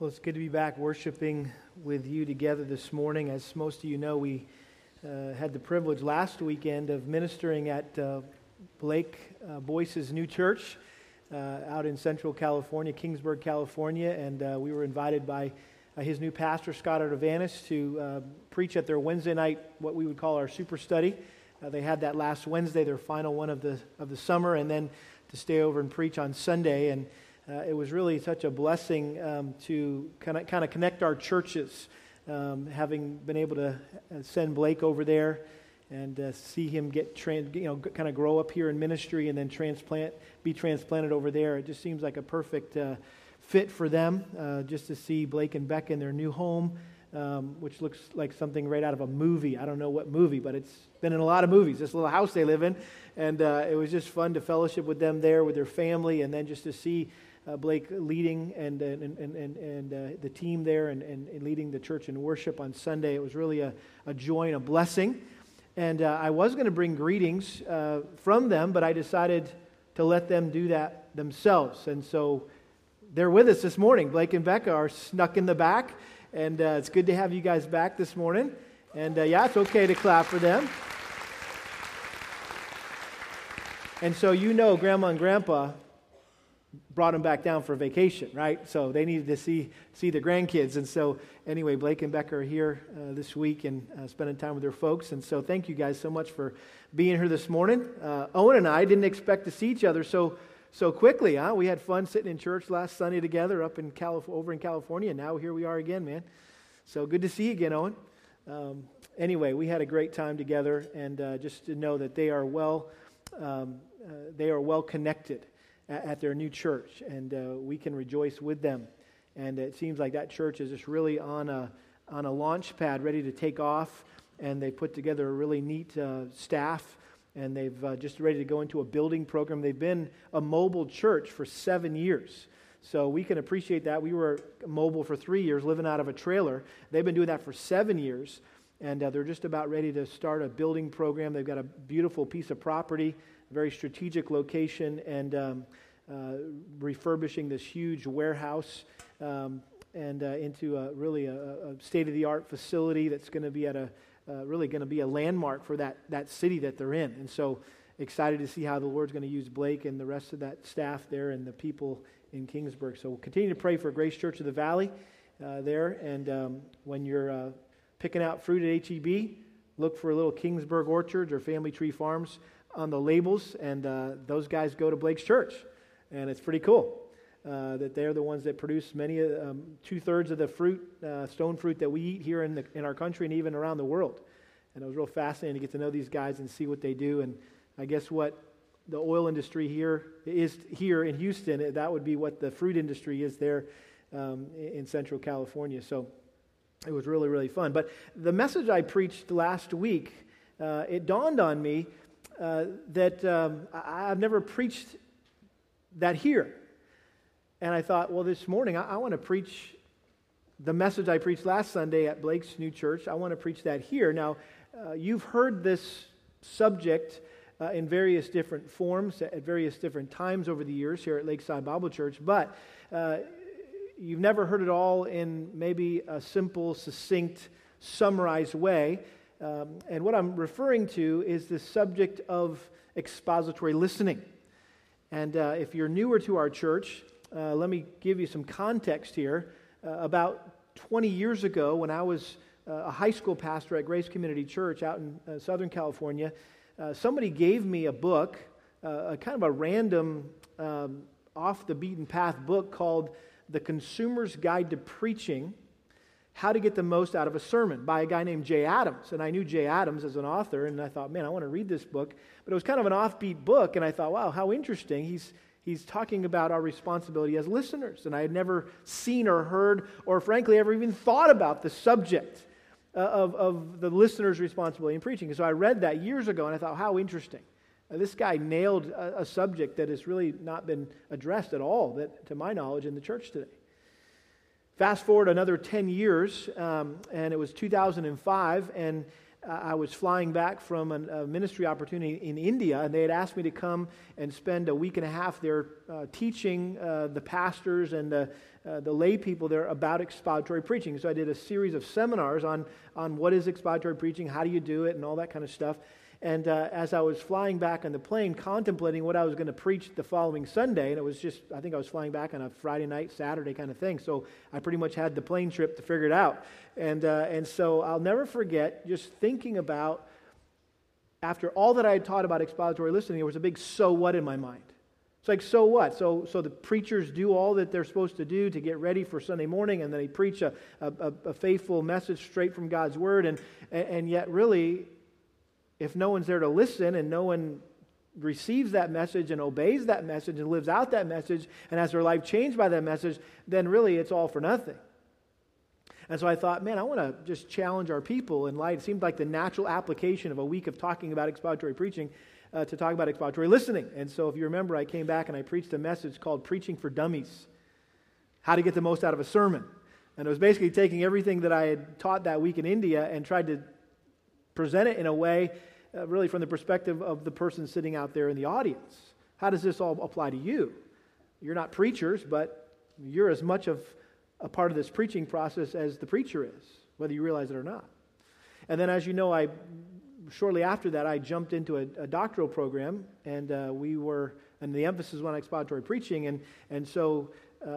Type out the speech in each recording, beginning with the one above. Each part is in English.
Well, it's good to be back worshiping with you together this morning. As most of you know, we had the privilege last weekend of ministering at Blake Boyce's new church out in Central California, Kingsburg, California, and we were invited by his new pastor, Scott Ardavanis, to preach at their Wednesday night, what we would call our super study. They had that last Wednesday, their final one of the summer, and then to stay over and preach on Sunday, and it was really such a blessing to kind of connect our churches, having been able to send Blake over there and see him get kind of grow up here in ministry and then be transplanted over there. It just seems like a perfect fit for them, just to see Blake and Becca in their new home, which looks like something right out of a movie. I don't know what movie, but it's been in a lot of movies, this little house they live in, and it was just fun to fellowship with them there, with their family, and then just to see Blake leading and the team there and leading the church in worship on Sunday. It was really a joy and a blessing. And I was going to bring greetings from them, but I decided to let them do that themselves. And so they're with us this morning. Blake and Becca are snuck in the back, and it's good to have you guys back this morning. And yeah, it's okay to clap for them. And so you know Grandma and Grandpa brought them back down for vacation, right? So they needed to see their grandkids. And so anyway, Blake and Becca are here this week and spending time with their folks. And so thank you guys so much for being here this morning. Owen and I didn't expect to see each other so quickly, huh? We had fun sitting in church last Sunday together over in California, and now here we are again, man. So good to see you again, Owen. Anyway, we had a great time together, and just to know that they are well connected at their new church, and we can rejoice with them. And it seems like that church is just really on a launch pad, ready to take off, and they put together a really neat staff, and they've just ready to go into a building program. They've been a mobile church for 7 years, so we can appreciate that. We were mobile for 3 years, living out of a trailer. They've been doing that for 7 years, and they're just about ready to start a building program. They've got a beautiful piece of property, very strategic location, and refurbishing this huge warehouse and into a really a state-of-the-art facility that's going to be a landmark for that city that they're in. And so excited to see how the Lord's going to use Blake and the rest of that staff there and the people in Kingsburg. So we'll continue to pray for Grace Church of the Valley there, and when you're picking out fruit at HEB, look for little Kingsburg Orchard or Family Tree Farms on the labels, and those guys go to Blake's church, and it's pretty cool that they're the ones that produce two-thirds of the fruit, stone fruit that we eat here in our country and even around the world. And it was real fascinating to get to know these guys and see what they do, and I guess what the oil industry here is here in Houston, that would be what the fruit industry is there in Central California. So it was really, really fun. But the message I preached last week, it dawned on me that I've never preached that here. And I thought, well, this morning, I want to preach the message I preached last Sunday at Blake's new church. I want to preach that here. Now, you've heard this subject in various different forms at various different times over the years here at Lakeside Bible Church, but you've never heard it all in maybe a simple, succinct, summarized way. And what I'm referring to is the subject of expository listening. And if you're newer to our church, let me give you some context here. About 20 years ago, when I was a high school pastor at Grace Community Church out in Southern California, somebody gave me a book, a kind of a random, off-the-beaten-path book called The Consumer's Guide to Preaching, How to Get the Most Out of a Sermon, by a guy named Jay Adams. And I knew Jay Adams as an author, and I thought, man, I want to read this book. But it was kind of an offbeat book, and I thought, wow, how interesting. He's talking about our responsibility as listeners. And I had never seen or heard or, frankly, ever even thought about the subject of the listener's responsibility in preaching. And so I read that years ago, and I thought, how interesting. This guy nailed a subject that has really not been addressed at all, that, to my knowledge, in the church today. Fast forward another 10 years, and it was 2005, and I was flying back from a ministry opportunity in India, and they had asked me to come and spend a week and a half there teaching the pastors and the lay people there about expository preaching. So I did a series of seminars on what is expository preaching, how do you do it, and all that kind of stuff. And as I was flying back on the plane, contemplating what I was going to preach the following Sunday, and it was just, I think I was flying back on a Friday night, Saturday kind of thing, so I pretty much had the plane trip to figure it out. And so I'll never forget just thinking about, after all that I had taught about expository listening, there was a big so what in my mind. It's like, so what? So the preachers do all that they're supposed to do to get ready for Sunday morning, and then they preach a faithful message straight from God's Word, and yet really, if no one's there to listen and no one receives that message and obeys that message and lives out that message and has their life changed by that message, then really it's all for nothing. And so I thought, man, I want to just challenge our people in light. It seemed like the natural application of a week of talking about expository preaching to talk about expository listening. And so if you remember, I came back and I preached a message called Preaching for Dummies, How to Get the Most Out of a Sermon. And it was basically taking everything that I had taught that week in India and tried to present it in a way really from the perspective of the person sitting out there in the audience. How does this all apply to you? You're not preachers, but you're as much of a part of this preaching process as the preacher is, whether you realize it or not. And then, as you know, I shortly after that, I jumped into a doctoral program, and the emphasis was on expository preaching, and so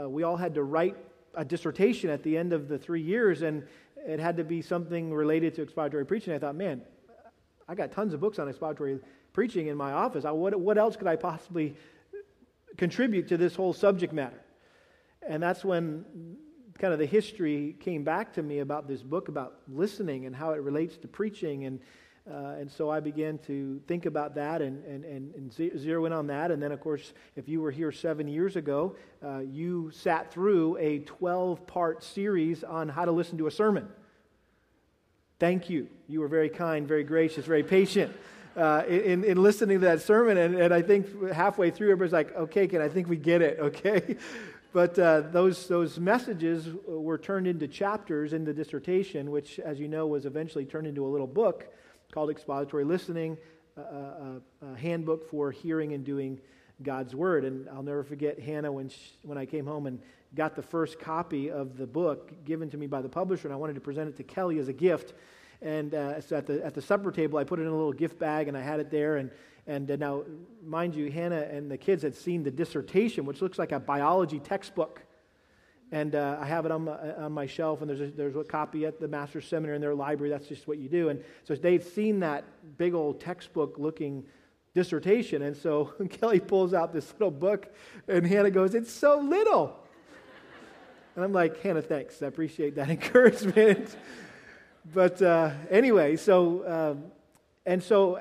we all had to write a dissertation at the end of the 3 years, and it had to be something related to expository preaching. I thought, man, I got tons of books on expository preaching in my office. What else could I possibly contribute to this whole subject matter? And that's when kind of the history came back to me about this book about listening and how it relates to preaching. And so I began to think about that and zero in on that. And then, of course, if you were here 7 years ago, you sat through a 12-part series on how to listen to a sermon. Thank you. You were very kind, very gracious, very patient in listening to that sermon. And I think halfway through, everybody's like, okay, I think we get it, okay? But those messages were turned into chapters in the dissertation, which, as you know, was eventually turned into a little book called Expository Listening, a handbook for hearing and doing God's Word. And I'll never forget Hannah when I came home and got the first copy of the book given to me by the publisher, and I wanted to present it to Kelly as a gift. And so at the supper table, I put it in a little gift bag, and I had it there. And now, mind you, Hannah and the kids had seen the dissertation, which looks like a biology textbook. And I have it on my shelf, and there's a copy at the Master's Seminary in their library. That's just what you do. And so they'd seen that big old textbook-looking dissertation. And so Kelly pulls out this little book, and Hannah goes, "It's so little." And I'm like, "Hannah, thanks. I appreciate that encouragement." But anyway, so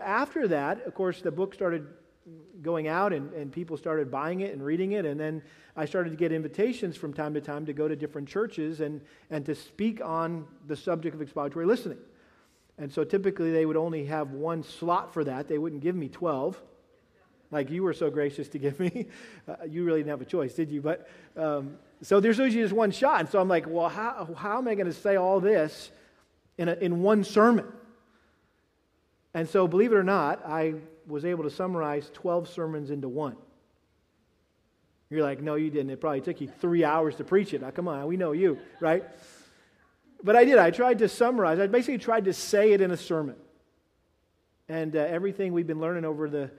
after that, of course, the book started going out, and people started buying it and reading it, and then I started to get invitations from time to go to different churches and to speak on the subject of expository listening. And so typically they would only have one slot for that. They wouldn't give me 12, like you were so gracious to give me. You really didn't have a choice, did you? But so there's usually just one shot, and so I'm like, well, how am I going to say all this in one sermon? And so, believe it or not, I was able to summarize 12 sermons into one. You're like, no, you didn't. It probably took you 3 hours to preach it. Now, come on, we know you, right? But I did. I tried to summarize. I basically tried to say it in a sermon. And everything we've been learning over the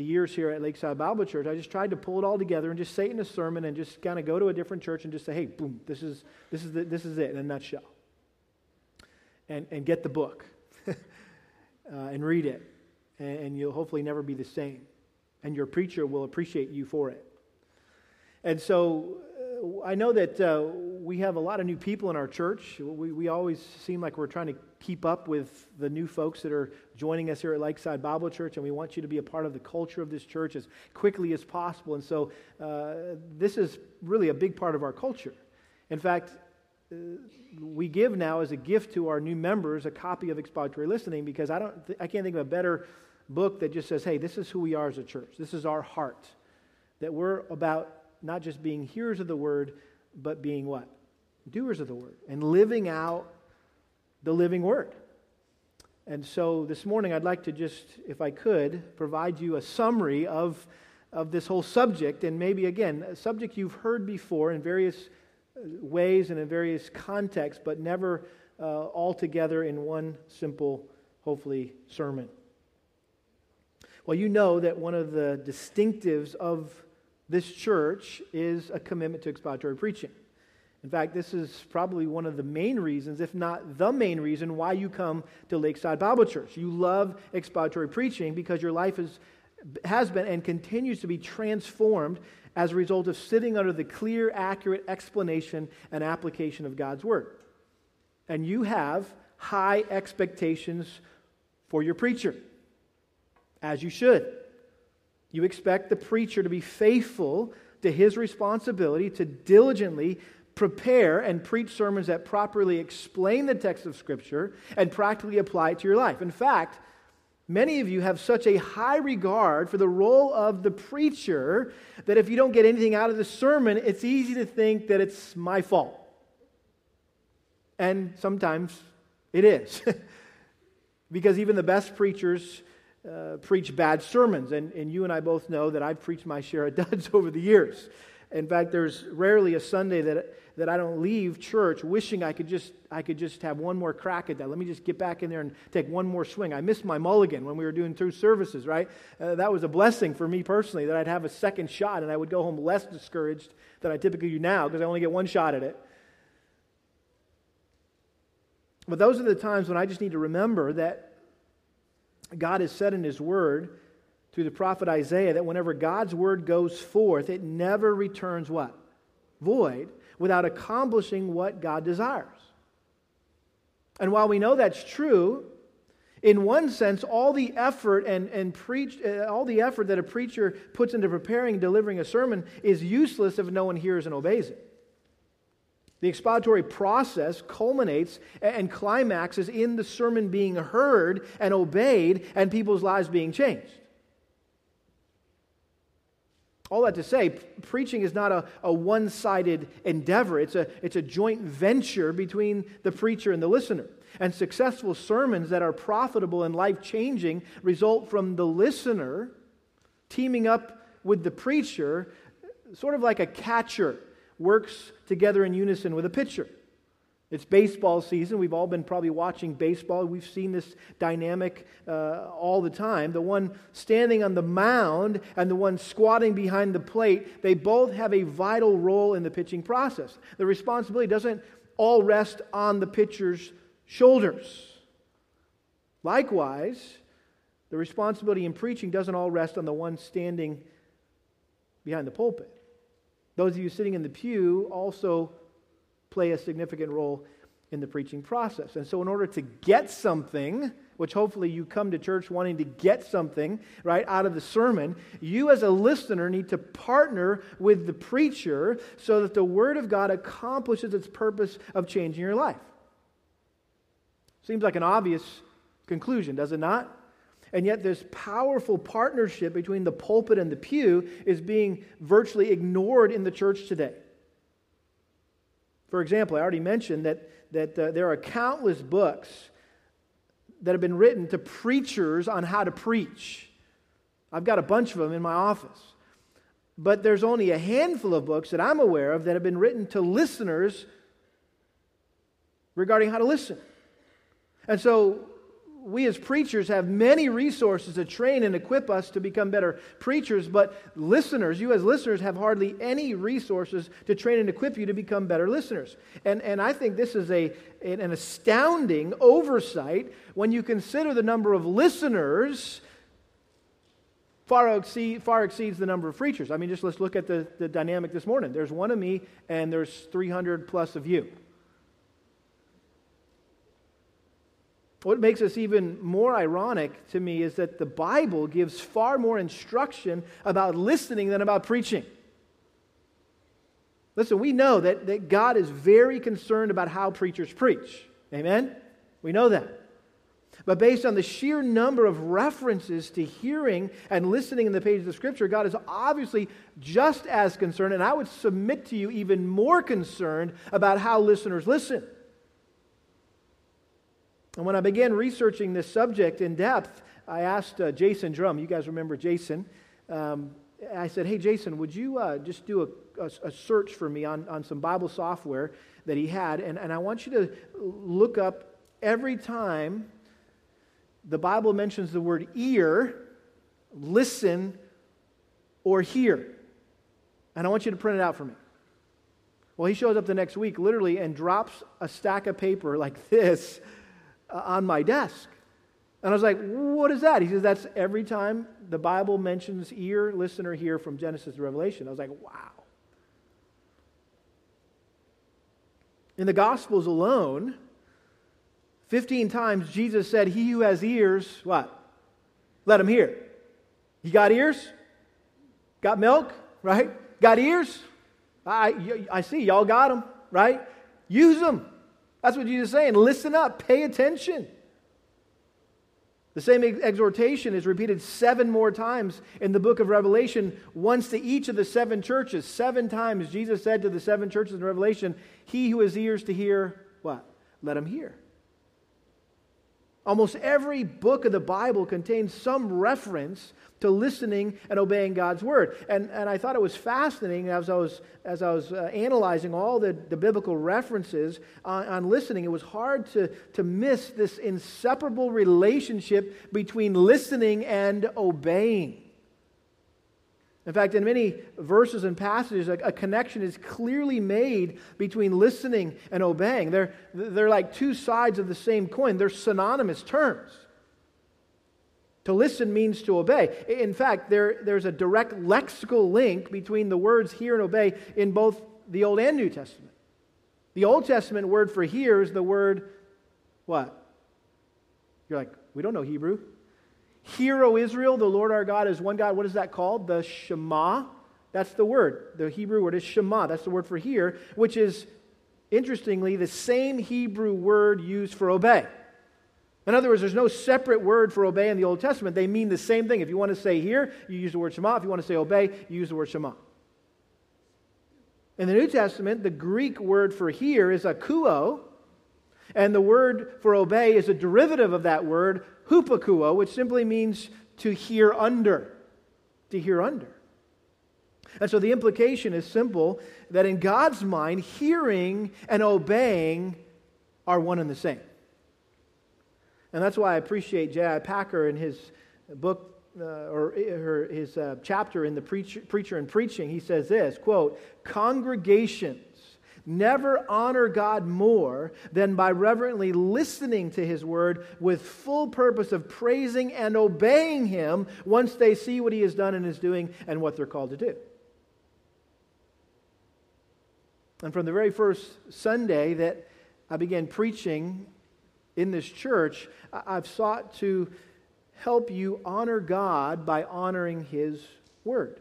years here at Lakeside Bible Church, I just tried to pull it all together and just say it in a sermon and just kind of go to a different church and just say, hey, boom, this is it in a nutshell. And get the book and read it. And you'll hopefully never be the same. And your preacher will appreciate you for it. And so I know that we have a lot of new people in our church. We always seem like we're trying to keep up with the new folks that are joining us here at Lakeside Bible Church, and we want you to be a part of the culture of this church as quickly as possible. And so this is really a big part of our culture. In fact, we give now as a gift to our new members a copy of Expository Listening, because I can't think of a better book that just says, hey, this is who we are as a church. This is our heart, that we're about not just being hearers of the word, but being what? Doers of the word, and living out the living word. And so this morning I'd like to just, if I could, provide you a summary of this whole subject, and maybe again, a subject you've heard before in various ways and in various contexts, but never all together in one simple, hopefully, sermon. Well, you know that one of the distinctives of this church is a commitment to expository preaching. In fact, this is probably one of the main reasons, if not the main reason, why you come to Lakeside Bible Church. You love expository preaching because your life has been and continues to be transformed as a result of sitting under the clear, accurate explanation and application of God's Word. And you have high expectations for your preacher, as you should. You expect the preacher to be faithful to his responsibility to diligently prepare and preach sermons that properly explain the text of Scripture and practically apply it to your life. In fact, many of you have such a high regard for the role of the preacher that if you don't get anything out of the sermon, it's easy to think that it's my fault. And sometimes it is. Because even the best preachers preach bad sermons. And you and I both know that I've preached my share of duds over the years. In fact, there's rarely a Sunday that I don't leave church wishing I could just have one more crack at that. Let me just get back in there and take one more swing. I missed my mulligan when we were doing through services, right? That was a blessing for me personally, that I'd have a second shot and I would go home less discouraged than I typically do now because I only get one shot at it. But those are the times when I just need to remember that God has said in His Word through the prophet Isaiah that whenever God's Word goes forth, it never returns what? Void, without accomplishing what God desires. And while we know that's true, in one sense, all the effort all the effort that a preacher puts into preparing and delivering a sermon is useless if no one hears and obeys it. The expository process culminates and climaxes in the sermon being heard and obeyed and people's lives being changed. All that to say, preaching is not a one-sided endeavor. It's a joint venture between the preacher and the listener. And successful sermons that are profitable and life-changing result from the listener teaming up with the preacher, sort of like a catcher works together in unison with a pitcher. It's baseball season. We've all been probably watching baseball. We've seen this dynamic all the time. The one standing on the mound and the one squatting behind the plate, they both have a vital role in the pitching process. The responsibility doesn't all rest on the pitcher's shoulders. Likewise, the responsibility in preaching doesn't all rest on the one standing behind the pulpit. Those of you sitting in the pew also play a significant role in the preaching process. And so in order to get something, which hopefully you come to church wanting to get something, right, out of the sermon, you as a listener need to partner with the preacher so that the Word of God accomplishes its purpose of changing your life. Seems like an obvious conclusion, does it not? And yet this powerful partnership between the pulpit and the pew is being virtually ignored in the church today. For example, I already mentioned that there are countless books that have been written to preachers on how to preach. I've got a bunch of them in my office. But there's only a handful of books that I'm aware of that have been written to listeners regarding how to listen. And so we as preachers have many resources to train and equip us to become better preachers, but listeners, you as listeners, have hardly any resources to train and equip you to become better listeners. And I think this is an astounding oversight when you consider the number of listeners far exceeds the number of preachers. I mean, just let's look at the dynamic this morning. There's one of me, and there's 300 plus of you. What makes this even more ironic to me is that the Bible gives far more instruction about listening than about preaching. Listen, we know that God is very concerned about how preachers preach. Amen? We know that. But based on the sheer number of references to hearing and listening in the pages of Scripture, God is obviously just as concerned, and I would submit to you even more concerned about how listeners listen. And when I began researching this subject in depth, I asked Jason Drum, you guys remember Jason, I said, hey, Jason, would you just do a search for me on some Bible software that he had, and I want you to look up every time the Bible mentions the word ear, listen, or hear, and I want you to print it out for me. Well, he shows up the next week, literally, and drops a stack of paper like this on my desk. And I was like, what is that? He says, that's every time the Bible mentions ear, listen, or hear from Genesis to Revelation. I was like, wow. In the Gospels alone, 15 times Jesus said, he who has ears, what? Let him hear. You got ears? Got milk? Right? Got ears? I see. Y'all got them, right? Use them. That's what Jesus is saying. Listen up. Pay attention. The same exhortation is repeated 7 more times in the book of Revelation, once to each of the 7 churches. 7 times Jesus said to the 7 churches in Revelation, he who has ears to hear, what? Let him hear. Almost every book of the Bible contains some reference to listening and obeying God's word. And I thought it was fascinating as I was analyzing all the biblical references on listening. It was hard to miss this inseparable relationship between listening and obeying. In fact, in many verses and passages, a connection is clearly made between listening and obeying. They're like two sides of the same coin. They're synonymous terms. To listen means to obey. In fact, there's a direct lexical link between the words hear and obey in both the Old and New Testament. The Old Testament word for hear is the word, what? You're like, we don't know Hebrew. Hear, O Israel, the Lord our God is one God. What is that called? The Shema. That's the word. The Hebrew word is Shema. That's the word for hear, which is, interestingly, the same Hebrew word used for obey. In other words, there's no separate word for obey in the Old Testament. They mean the same thing. If you want to say hear, you use the word Shema. If you want to say obey, you use the word Shema. In the New Testament, the Greek word for hear is akouo, and the word for obey is a derivative of that word, hupakuo, which simply means to hear under, to hear under. And so the implication is simple, that in God's mind, hearing and obeying are one and the same. And that's why I appreciate J.I. Packer in his book, or his chapter in The Preacher and Preaching. He says this, quote, congregations never honor God more than by reverently listening to his word with full purpose of praising and obeying him once they see what he has done and is doing and what they're called to do. And from the very first Sunday that I began preaching in this church, I've sought to help you honor God by honoring his word.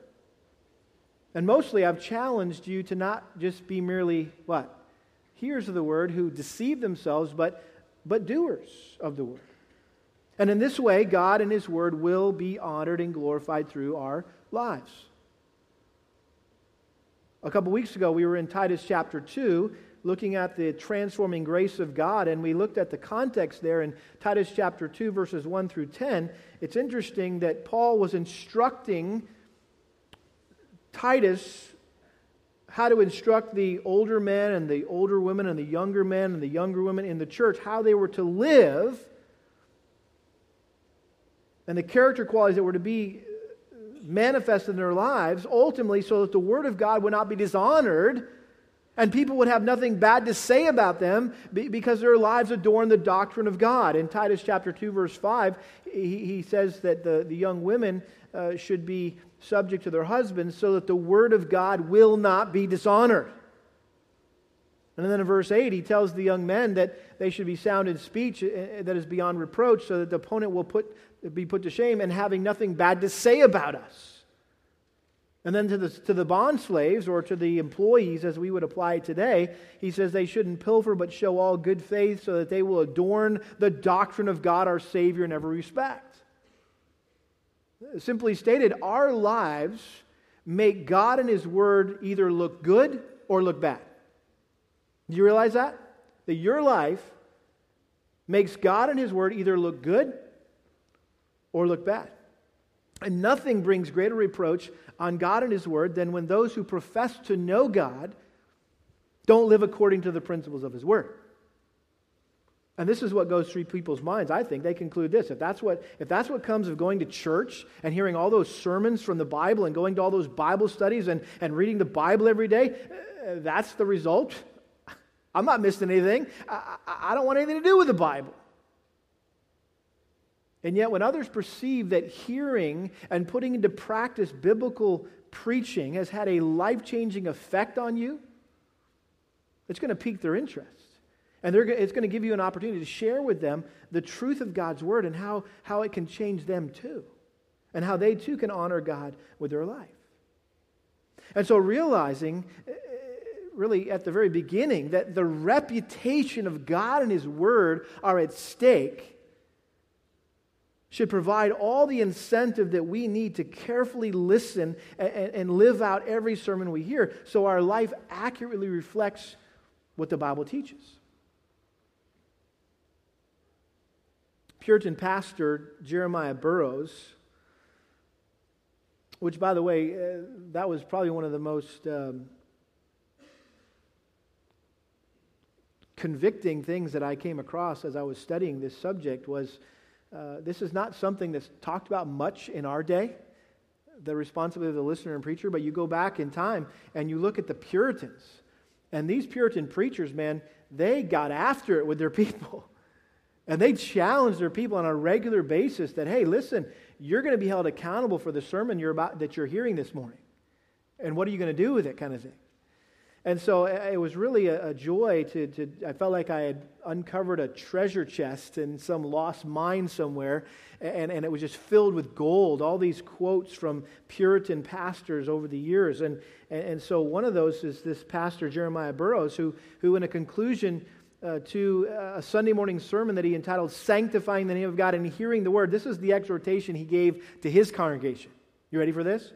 And mostly I've challenged you to not just be merely, what? Hearers of the word who deceive themselves, but doers of the word. And in this way, God and his word will be honored and glorified through our lives. A couple weeks ago, we were in Titus chapter 2, looking at the transforming grace of God, and we looked at the context there in Titus chapter 2, verses 1 through 10. It's interesting that Paul was instructing Titus how to instruct the older men and the older women and the younger men and the younger women in the church, how they were to live and the character qualities that were to be manifested in their lives, ultimately so that the word of God would not be dishonored and people would have nothing bad to say about them because their lives adorn the doctrine of God. In Titus chapter 2, verse 5, he says that the young women should be subject to their husbands so that the word of God will not be dishonored. And then in verse 8, he tells the young men that they should be sound in speech that is beyond reproach so that the opponent will be put to shame and having nothing bad to say about us. And then to the bond slaves or to the employees, as we would apply it today, he says they shouldn't pilfer but show all good faith so that they will adorn the doctrine of God our Savior in every respect. Simply stated, our lives make God and his word either look good or look bad. Do you realize that? That your life makes God and His Word either look good or look bad. And nothing brings greater reproach on God and His Word than when those who profess to know God don't live according to the principles of His Word. And this is what goes through people's minds, I think. They conclude this: if that's what comes of going to church and hearing all those sermons from the Bible and going to all those Bible studies and reading the Bible every day, that's the result. I'm not missing anything. I don't want anything to do with the Bible. And yet when others perceive that hearing and putting into practice biblical preaching has had a life-changing effect on you, it's going to pique their interest. And it's going to give you an opportunity to share with them the truth of God's Word and how it can change them too, and how they too can honor God with their life. And so realizing, really at the very beginning, that the reputation of God and His Word are at stake should provide all the incentive that we need to carefully listen and live out every sermon we hear so our life accurately reflects what the Bible teaches. Puritan pastor Jeremiah Burroughs, which, by the way, that was probably one of the most convicting things that I came across as I was studying this subject, was this is not something that's talked about much in our day, the responsibility of the listener and preacher, but you go back in time and you look at the Puritans, and these Puritan preachers, man, they got after it with their people. And they challenge their people on a regular basis that, hey, listen, you're going to be held accountable for the sermon that you're hearing this morning. And what are you going to do with it, kind of thing. And so it was really a joy to I felt like I had uncovered a treasure chest in some lost mine somewhere, and it was just filled with gold, all these quotes from Puritan pastors over the years. And so one of those is this pastor, Jeremiah Burroughs, who in a conclusion to a Sunday morning sermon that he entitled Sanctifying the Name of God and Hearing the Word. This is the exhortation he gave to his congregation. You ready for this?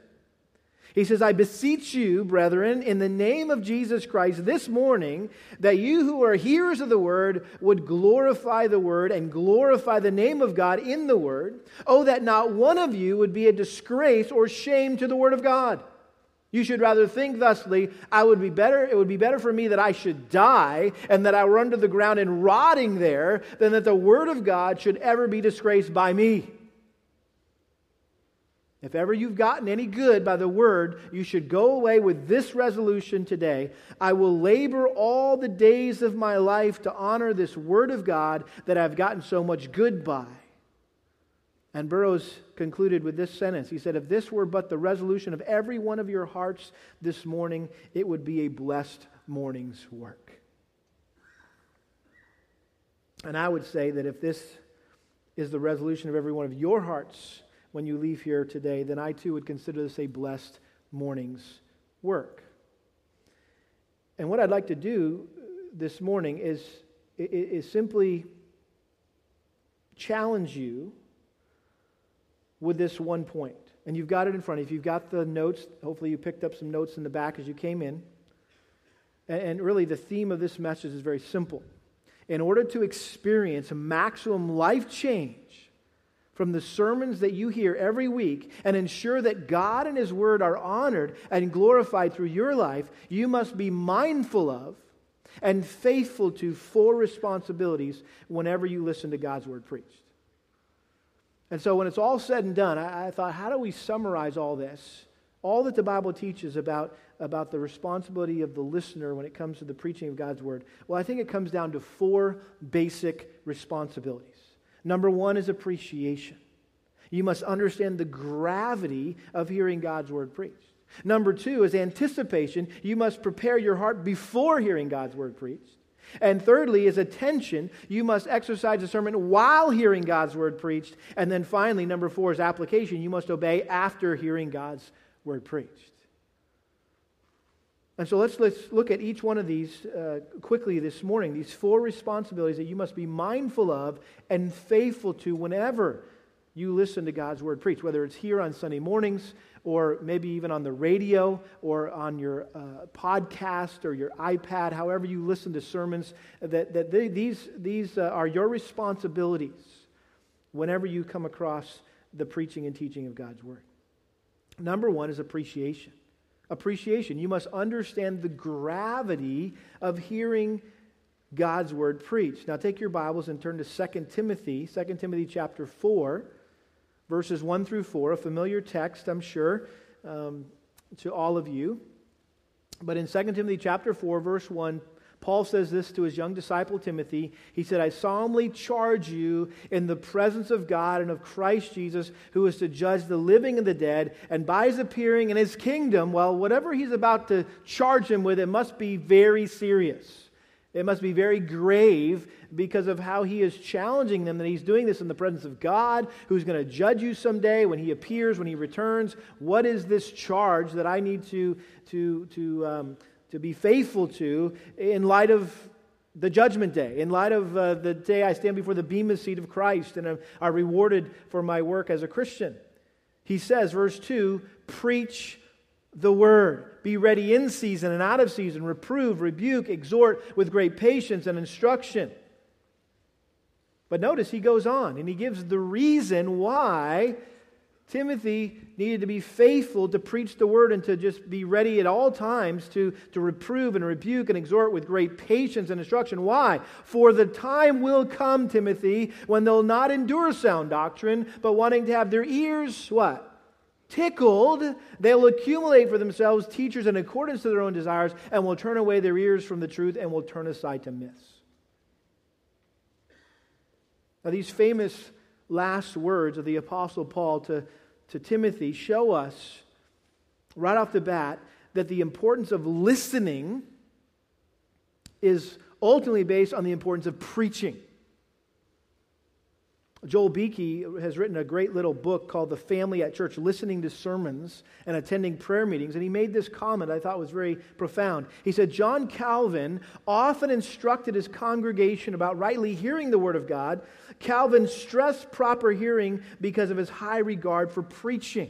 He says, I beseech you, brethren, in the name of Jesus Christ this morning, that you who are hearers of the Word would glorify the Word and glorify the name of God in the Word. Oh, that not one of you would be a disgrace or shame to the Word of God. You should rather think thusly, it would be better for me that I should die and that I were under the ground and rotting there than that the Word of God should ever be disgraced by me. If ever you've gotten any good by the Word, you should go away with this resolution today. I will labor all the days of my life to honor this Word of God that I've gotten so much good by. And Burroughs concluded with this sentence. He said, if this were but the resolution of every one of your hearts this morning, it would be a blessed morning's work. And I would say that if this is the resolution of every one of your hearts when you leave here today, then I too would consider this a blessed morning's work. And what I'd like to do this morning is simply challenge you with this one point. And you've got it in front of you. You've got the notes. Hopefully you picked up some notes in the back as you came in. And really the theme of this message is very simple. In order to experience a maximum life change from the sermons that you hear every week and ensure that God and His Word are honored and glorified through your life, you must be mindful of and faithful to four responsibilities whenever you listen to God's Word preached. And so when it's all said and done, I thought, how do we summarize all this? All that the Bible teaches about the responsibility of the listener when it comes to the preaching of God's Word. Well, I think it comes down to four basic responsibilities. Number one is appreciation. You must understand the gravity of hearing God's Word preached. Number two is anticipation. You must prepare your heart before hearing God's Word preached. And thirdly is attention. You must exercise discernment while hearing God's Word preached. And then finally, number four is application. You must obey after hearing God's Word preached. And so let's look at each one of these quickly this morning. These four responsibilities that you must be mindful of and faithful to whenever you listen to God's Word preached, whether it's here on Sunday mornings or maybe even on the radio or on your podcast or your iPad, however you listen to sermons, these are your responsibilities whenever you come across the preaching and teaching of God's Word. Number one is appreciation. Appreciation. You must understand the gravity of hearing God's Word preached. Now take your Bibles and turn to 2 Timothy chapter 4. Verses 1 through 4, a familiar text, I'm sure, to all of you. But in 2 Timothy chapter 4, verse 1, Paul says this to his young disciple Timothy. He said, "I solemnly charge you in the presence of God and of Christ Jesus, who is to judge the living and the dead, and by his appearing in his kingdom," well, whatever he's about to charge him with, it must be very serious. It must be very grave because of how he is challenging them that he's doing this in the presence of God, who's going to judge you someday when he appears, when he returns. What is this charge that I need to be faithful to in light of the judgment day, in light of the day I stand before the bema seat of Christ and are rewarded for my work as a Christian? He says, verse 2, "Preach the word. Be ready in season and out of season. Reprove, rebuke, exhort with great patience and instruction." But notice he goes on and he gives the reason why Timothy needed to be faithful to preach the word and to just be ready at all times to reprove and rebuke and exhort with great patience and instruction. Why? "For the time will come, Timothy, when they'll not endure sound doctrine, but wanting to have their ears," what? "Tickled, they'll accumulate for themselves teachers in accordance to their own desires, and will turn away their ears from the truth and will turn aside to myths." Now, these famous last words of the Apostle Paul to Timothy show us right off the bat that the importance of listening is ultimately based on the importance of preaching. Joel Beakey has written a great little book called The Family at Church, Listening to Sermons and Attending Prayer Meetings, and he made this comment I thought was very profound. He said, "John Calvin often instructed his congregation about rightly hearing the Word of God. Calvin stressed proper hearing because of his high regard for preaching."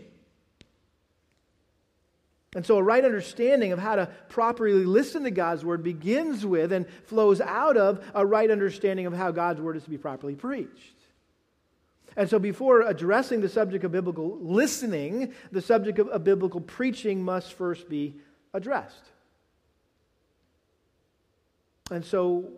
And so a right understanding of how to properly listen to God's Word begins with and flows out of a right understanding of how God's Word is to be properly preached. And so before addressing the subject of biblical listening, the subject of biblical preaching must first be addressed. And so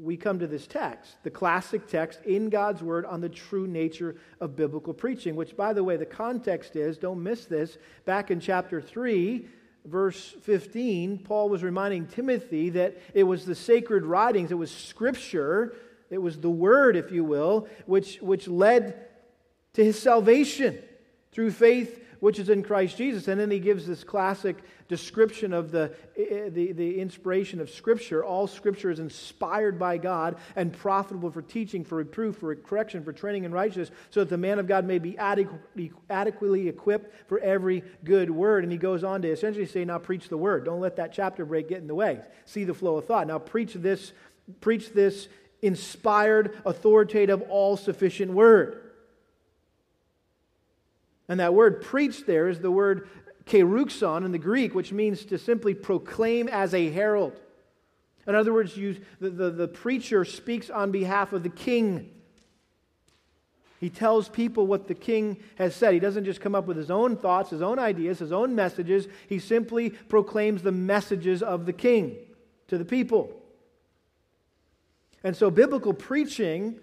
we come to this text, the classic text in God's Word on the true nature of biblical preaching, which, by the way, the context is, don't miss this, back in chapter 3, verse 15, Paul was reminding Timothy that it was the sacred writings, it was Scripture, it was the Word, if you will, which led to his salvation through faith which is in Christ Jesus. And then he gives this classic description of the inspiration of Scripture. All Scripture is inspired by God and profitable for teaching, for reproof, for correction, for training in righteousness, so that the man of God may be adequately equipped for every good word. And he goes on to essentially say, now preach the Word. Don't let that chapter break get in the way. See the flow of thought. Now preach this inspired, authoritative, all-sufficient word. And that word preached there is the word keruxon in the Greek, which means to simply proclaim as a herald. In other words, the preacher speaks on behalf of the king. He tells people what the king has said. He doesn't just come up with his own thoughts, his own ideas, his own messages. He simply proclaims the messages of the king to the people. And so biblical preaching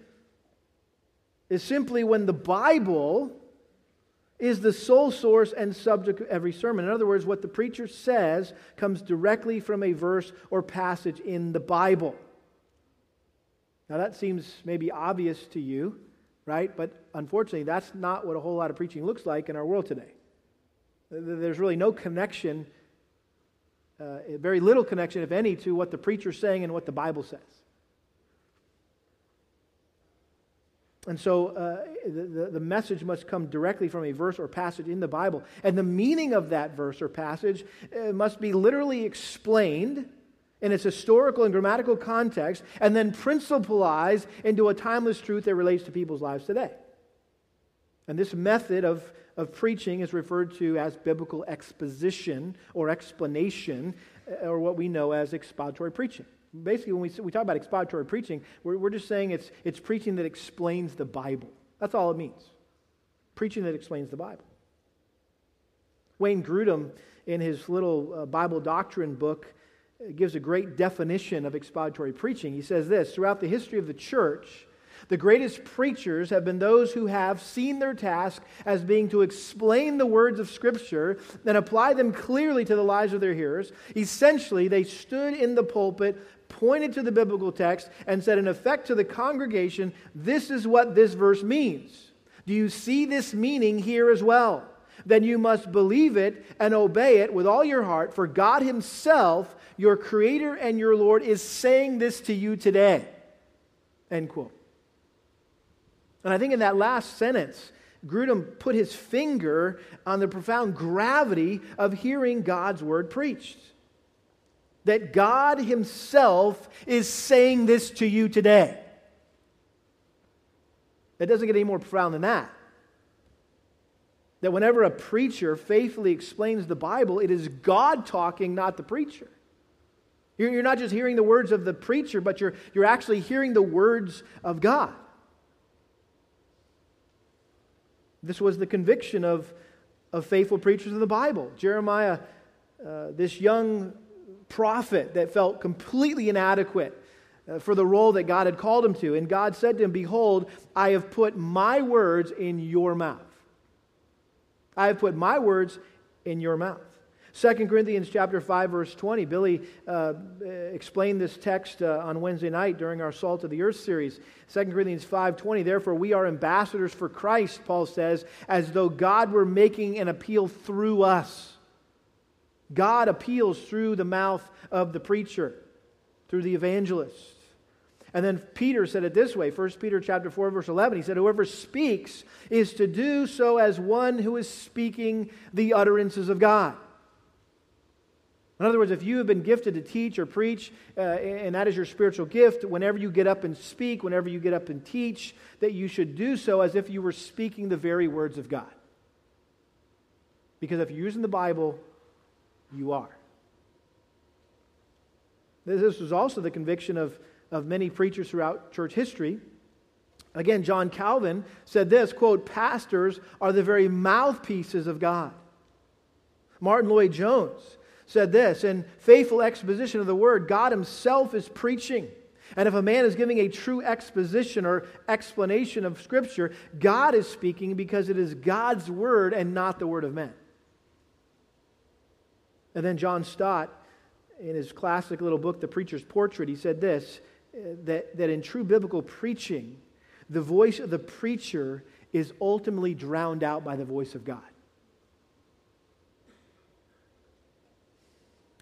is simply when the Bible is the sole source and subject of every sermon. In other words, what the preacher says comes directly from a verse or passage in the Bible. Now that seems maybe obvious to you, right? But unfortunately, that's not what a whole lot of preaching looks like in our world today. There's really no connection, very little connection, if any, to what the preacher's saying and what the Bible says. And so the message must come directly from a verse or passage in the Bible. And the meaning of that verse or passage must be literally explained in its historical and grammatical context and then principalized into a timeless truth that relates to people's lives today. And this method of preaching is referred to as biblical exposition or explanation, or what we know as expository preaching. Basically, when we talk about expository preaching, we're just saying it's preaching that explains the Bible. That's all it means. Preaching that explains the Bible. Wayne Grudem, in his little Bible doctrine book, gives a great definition of expository preaching. He says this: throughout the history of the church, the greatest preachers have been those who have seen their task as being to explain the words of Scripture and apply them clearly to the lives of their hearers. Essentially, they stood in the pulpit, pointed to the biblical text, and said in effect to the congregation, "This is what this verse means. Do you see this meaning here as well? Then you must believe it and obey it with all your heart, for God Himself, your Creator and your Lord, is saying this to you today." End quote. And I think in that last sentence, Grudem put his finger on the profound gravity of hearing God's word preached. That God Himself is saying this to you today. It doesn't get any more profound than that. That whenever a preacher faithfully explains the Bible, it is God talking, not the preacher. You're not just hearing the words of the preacher, but you're actually hearing the words of God. This was the conviction of faithful preachers of the Bible. Jeremiah, this young prophet that felt completely inadequate for the role that God had called him to. And God said to him, "Behold, I have put my words in your mouth." I have put my words in your mouth. 2 Corinthians chapter 5, verse 20. Billy explained this text on Wednesday night during our Salt of the Earth series. 2 Corinthians 5:20. "Therefore we are ambassadors for Christ," Paul says, "as though God were making an appeal through us." God appeals through the mouth of the preacher, through the evangelist. And then Peter said it this way, 1 Peter chapter 4, verse 11. He said, "Whoever speaks is to do so as one who is speaking the utterances of God." In other words, if you have been gifted to teach or preach, and that is your spiritual gift, whenever you get up and speak, whenever you get up and teach, that you should do so as if you were speaking the very words of God. Because if you're using the Bible, you are. This was also the conviction of many preachers throughout church history. Again, John Calvin said this, quote, "Pastors are the very mouthpieces of God." Martin Lloyd-Jones said this, "In faithful exposition of the Word, God Himself is preaching. And if a man is giving a true exposition or explanation of Scripture, God is speaking because it is God's Word and not the Word of men." And then John Stott, in his classic little book, The Preacher's Portrait, he said this, that in true biblical preaching, the voice of the preacher is ultimately drowned out by the voice of God.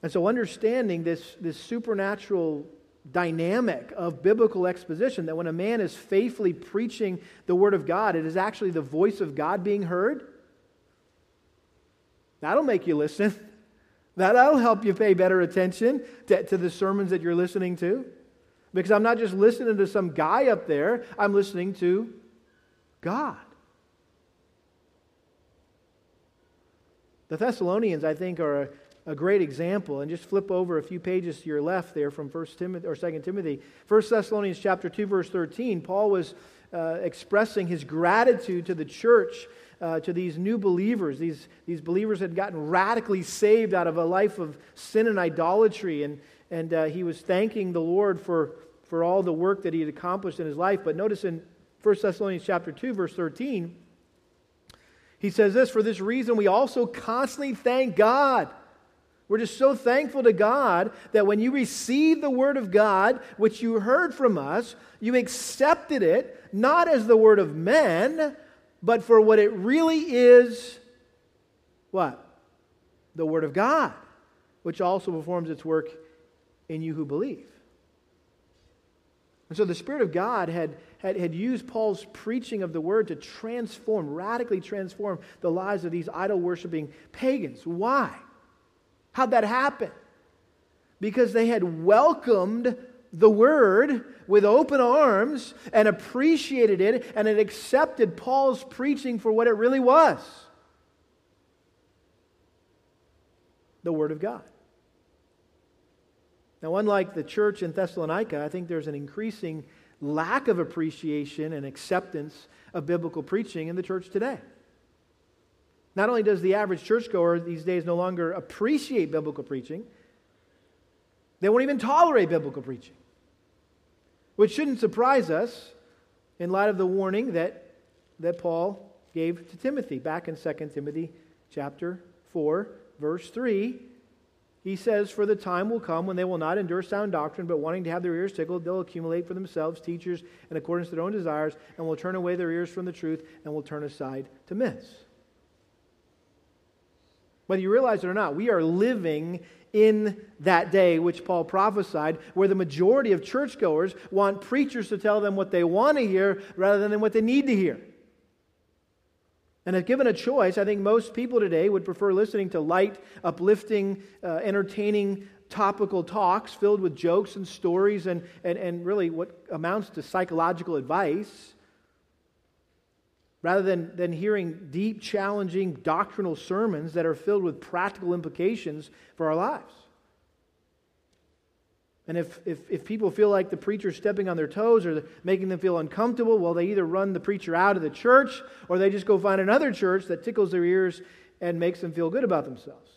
And so understanding this supernatural dynamic of biblical exposition, that when a man is faithfully preaching the Word of God, it is actually the voice of God being heard, that'll make you listen. That'll help you pay better attention to the sermons that you're listening to. Because I'm not just listening to some guy up there, I'm listening to God. The Thessalonians, I think, are a great example, and just flip over a few pages to your left there from 2 Timothy. 1 Thessalonians chapter 2, verse 13, Paul was expressing his gratitude to the church, to these new believers. These believers had gotten radically saved out of a life of sin and idolatry, and he was thanking the Lord for all the work that he had accomplished in his life. But notice in 1 Thessalonians chapter 2, verse 13, he says this, "For this reason we also constantly thank God." We're just so thankful to God that when you received the Word of God, which you heard from us, you accepted it, not as the word of men, but for what it really is, what? The Word of God, which also performs its work in you who believe. And so the Spirit of God had used Paul's preaching of the Word to radically transform the lives of these idol-worshiping pagans. Why? How'd that happen? Because they had welcomed the Word with open arms and appreciated it, and it accepted Paul's preaching for what it really was. The Word of God. Now, unlike the church in Thessalonica, I think there's an increasing lack of appreciation and acceptance of biblical preaching in the church today. Not only does the average churchgoer these days no longer appreciate biblical preaching, they won't even tolerate biblical preaching, which shouldn't surprise us in light of the warning that Paul gave to Timothy back in 2 Timothy chapter 4, verse 3. He says, "For the time will come when they will not endure sound doctrine, but wanting to have their ears tickled, they'll accumulate for themselves teachers in accordance to their own desires, and will turn away their ears from the truth, and will turn aside to myths." Whether you realize it or not, we are living in that day which Paul prophesied, where the majority of churchgoers want preachers to tell them what they want to hear rather than what they need to hear. And if given a choice, I think most people today would prefer listening to light, uplifting, entertaining, topical talks filled with jokes and stories and really what amounts to psychological advice, rather than hearing deep, challenging doctrinal sermons that are filled with practical implications for our lives. And if people feel like the preacher's stepping on their toes or making them feel uncomfortable, well, they either run the preacher out of the church or they just go find another church that tickles their ears and makes them feel good about themselves.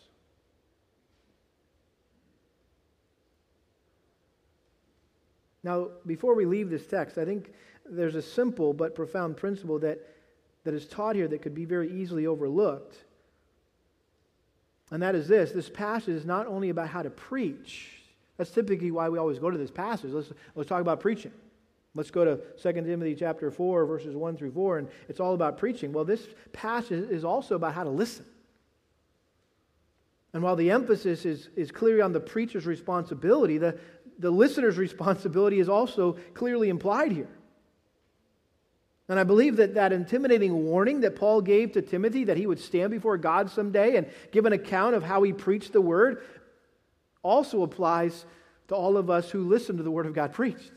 Now, before we leave this text, I think there's a simple but profound principle that is taught here that could be very easily overlooked. And that is this. This passage is not only about how to preach. That's typically why we always go to this passage. Let's talk about preaching. Let's go to 2 Timothy chapter 4, verses 1 through 4, and it's all about preaching. Well, this passage is also about how to listen. And while the emphasis is clearly on the preacher's responsibility, the listener's responsibility is also clearly implied here. And I believe that intimidating warning that Paul gave to Timothy, that he would stand before God someday and give an account of how he preached the word, also applies to all of us who listen to the Word of God preached.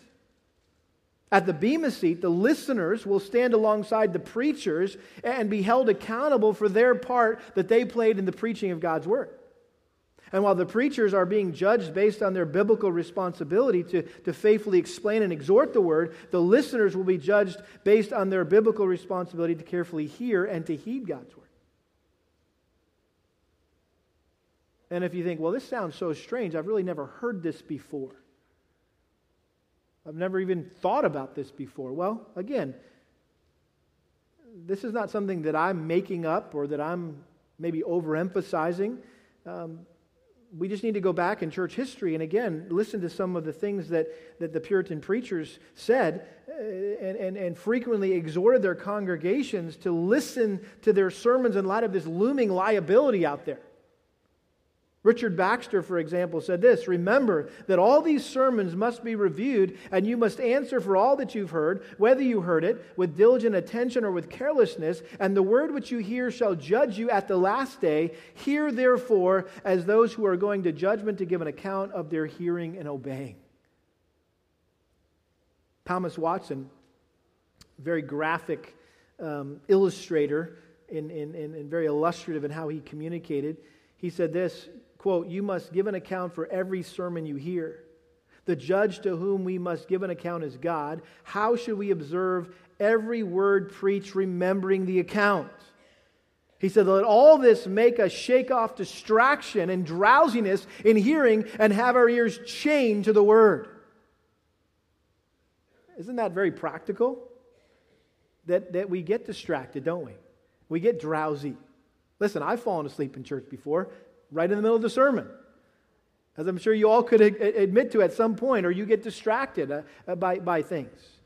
At the Bema seat, the listeners will stand alongside the preachers and be held accountable for their part that they played in the preaching of God's Word. And while the preachers are being judged based on their biblical responsibility to faithfully explain and exhort the Word, the listeners will be judged based on their biblical responsibility to carefully hear and to heed God's Word. And if you think, well, this sounds so strange, I've really never heard this before. I've never even thought about this before. Well, again, this is not something that I'm making up or that I'm maybe overemphasizing. We just need to go back in church history and again, listen to some of the things that the Puritan preachers said and frequently exhorted their congregations to listen to their sermons in light of this looming liability out there. Richard Baxter, for example, said this, "Remember that all these sermons must be reviewed, and you must answer for all that you've heard, whether you heard it with diligent attention or with carelessness, and the word which you hear shall judge you at the last day. Hear, therefore, as those who are going to judgment to give an account of their hearing and obeying." Thomas Watson, very graphic illustrator and very illustrative in how he communicated, he said this, quote, "You must give an account for every sermon you hear. The judge to whom we must give an account is God. How should we observe every word preached, remembering the account?" He said, "Let all this make us shake off distraction and drowsiness in hearing and have our ears chained to the word." Isn't that very practical? That we get distracted, don't we? We get drowsy. Listen, I've fallen asleep in church before, right in the middle of the sermon. As I'm sure you all could admit to at some point, or you get distracted by things.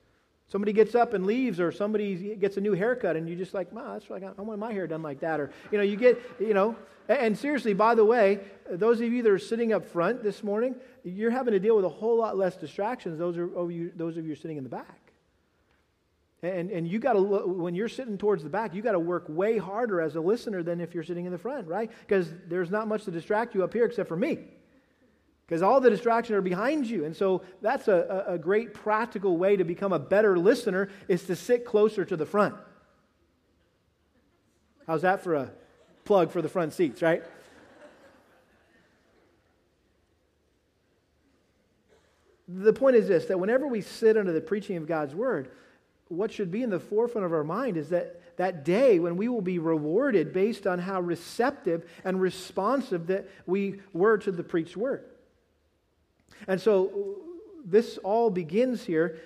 Somebody gets up and leaves, or somebody gets a new haircut, and you're just like, wow, that's like, I want my hair done like that. Or, and seriously, by the way, those of you that are sitting up front this morning, you're having to deal with a whole lot less distractions those of you sitting in the back. And you got to look, when you're sitting towards the back, you got to work way harder as a listener than if you're sitting in the front, right? Because there's not much to distract you up here except for me. because all the distractions are behind you. And so that's a great practical way to become a better listener, is to sit closer to the front. How's that for a plug for the front seats, right? The point is this, that whenever we sit under the preaching of God's word, what should be in the forefront of our mind is that day when we will be rewarded based on how receptive and responsive that we were to the preached word. And so this all begins here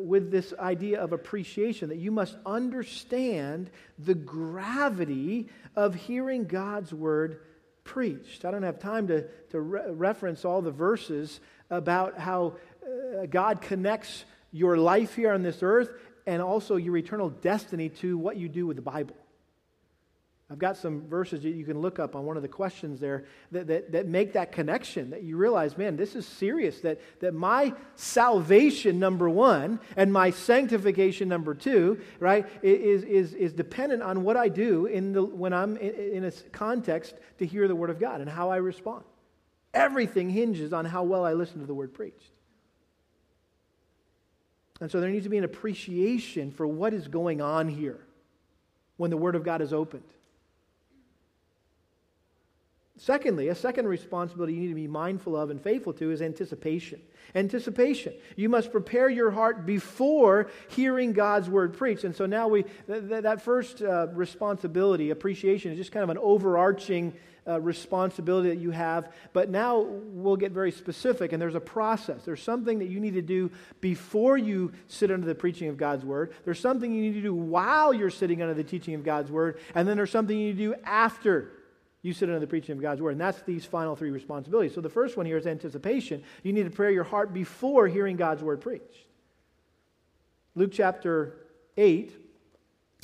with this idea of appreciation, that you must understand the gravity of hearing God's word preached. I don't have time to reference all the verses about how God connects your life here on this earth and also your eternal destiny to what you do with the Bible. I've got some verses that you can look up on one of the questions there that make that connection, that you realize, man, this is serious, that my salvation, number one, and my sanctification, number two, right, is dependent on what I do when I'm in a context to hear the Word of God and how I respond. Everything hinges on how well I listen to the Word preached. And so there needs to be an appreciation for what is going on here when the Word of God is opened. Secondly, a second responsibility you need to be mindful of and faithful to is anticipation. Anticipation. You must prepare your heart before hearing God's word preached. And so now that first responsibility, appreciation, is just kind of an overarching responsibility that you have. But now we'll get very specific, and there's a process. There's something that you need to do before you sit under the preaching of God's word. There's something you need to do while you're sitting under the teaching of God's word. And then there's something you need to do after you sit under the preaching of God's word. And that's these final three responsibilities. So the first one here is anticipation. You need to prepare your heart before hearing God's word preached. Luke chapter 8,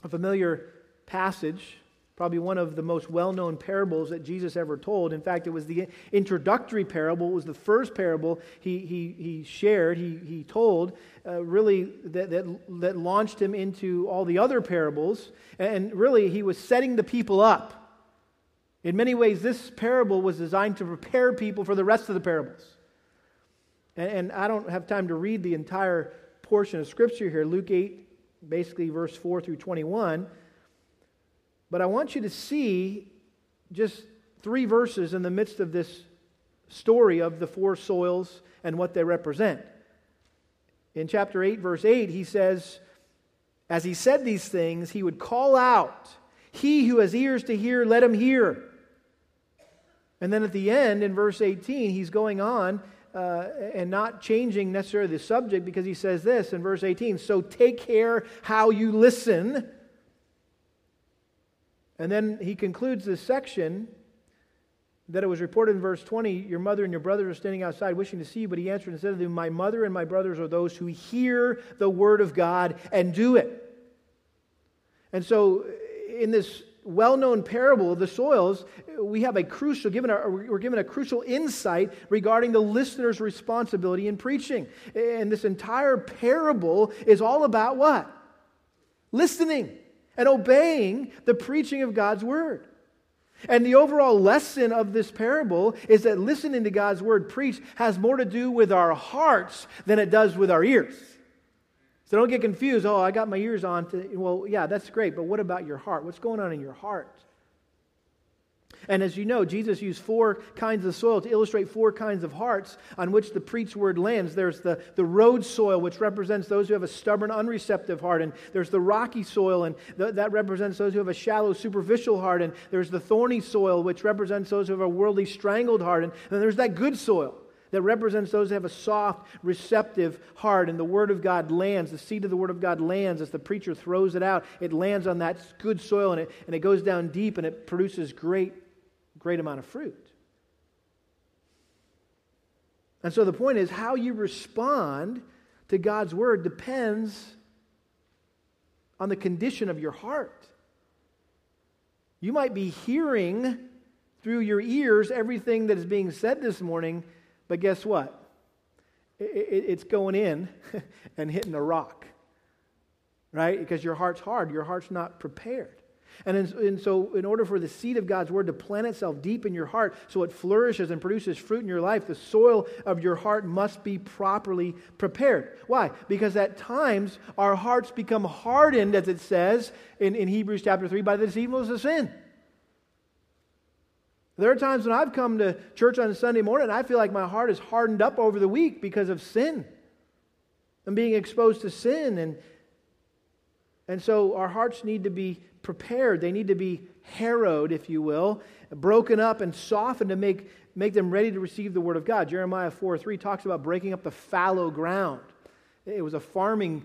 a familiar passage, probably one of the most well-known parables that Jesus ever told. In fact, it was the introductory parable. It was the first parable he told, really that launched him into all the other parables. And really, he was setting the people up. In many ways, this parable was designed to prepare people for the rest of the parables. And I don't have time to read the entire portion of Scripture here, Luke 8, basically verse 4 through 21. But I want you to see just three verses in the midst of this story of the four soils and what they represent. In chapter 8, verse 8, he says, as he said these things, he would call out, "He who has ears to hear, let him hear." And then at the end, in verse 18, he's going on and not changing necessarily the subject, because he says this in verse 18, "So take care how you listen." And then he concludes this section that it was reported in verse 20, "Your mother and your brothers are standing outside wishing to see you." But he answered and said to them, "My mother and my brothers are those who hear the word of God and do it." And so, in this well-known parable of the soils, we're given a crucial insight regarding the listener's responsibility in preaching. And this entire parable is all about what? Listening and obeying the preaching of God's word. And the overall lesson of this parable is that listening to God's word preached has more to do with our hearts than it does with our ears. So don't get confused. "Oh, I got my ears on." Well, yeah, that's great, but what about your heart? What's going on in your heart? And as you know, Jesus used four kinds of soil to illustrate four kinds of hearts on which the preached word lands. There's the road soil, which represents those who have a stubborn, unreceptive heart. And there's the rocky soil, and that represents those who have a shallow, superficial heart. And there's the thorny soil, which represents those who have a worldly, strangled heart. And then there's that good soil, that represents those that have a soft, receptive heart. And the Word of God lands, the seed of the Word of God lands. As the preacher throws it out, it lands on that good soil, and it goes down deep, and it produces great, great amount of fruit. And so the point is, how you respond to God's Word depends on the condition of your heart. You might be hearing through your ears everything that is being said this morning, but guess what? It's going in and hitting a rock, right? Because your heart's hard. Your heart's not prepared. And so in order for the seed of God's word to plant itself deep in your heart so it flourishes and produces fruit in your life, the soil of your heart must be properly prepared. Why? Because at times our hearts become hardened, as it says in Hebrews chapter 3, by the deceitfulness of sin. There are times when I've come to church on Sunday morning and I feel like my heart is hardened up over the week because of sin. I'm being exposed to sin, and so our hearts need to be prepared. They need to be harrowed, if you will, broken up and softened to make them ready to receive the word of God. Jeremiah 4:3 talks about breaking up the fallow ground. It was a farming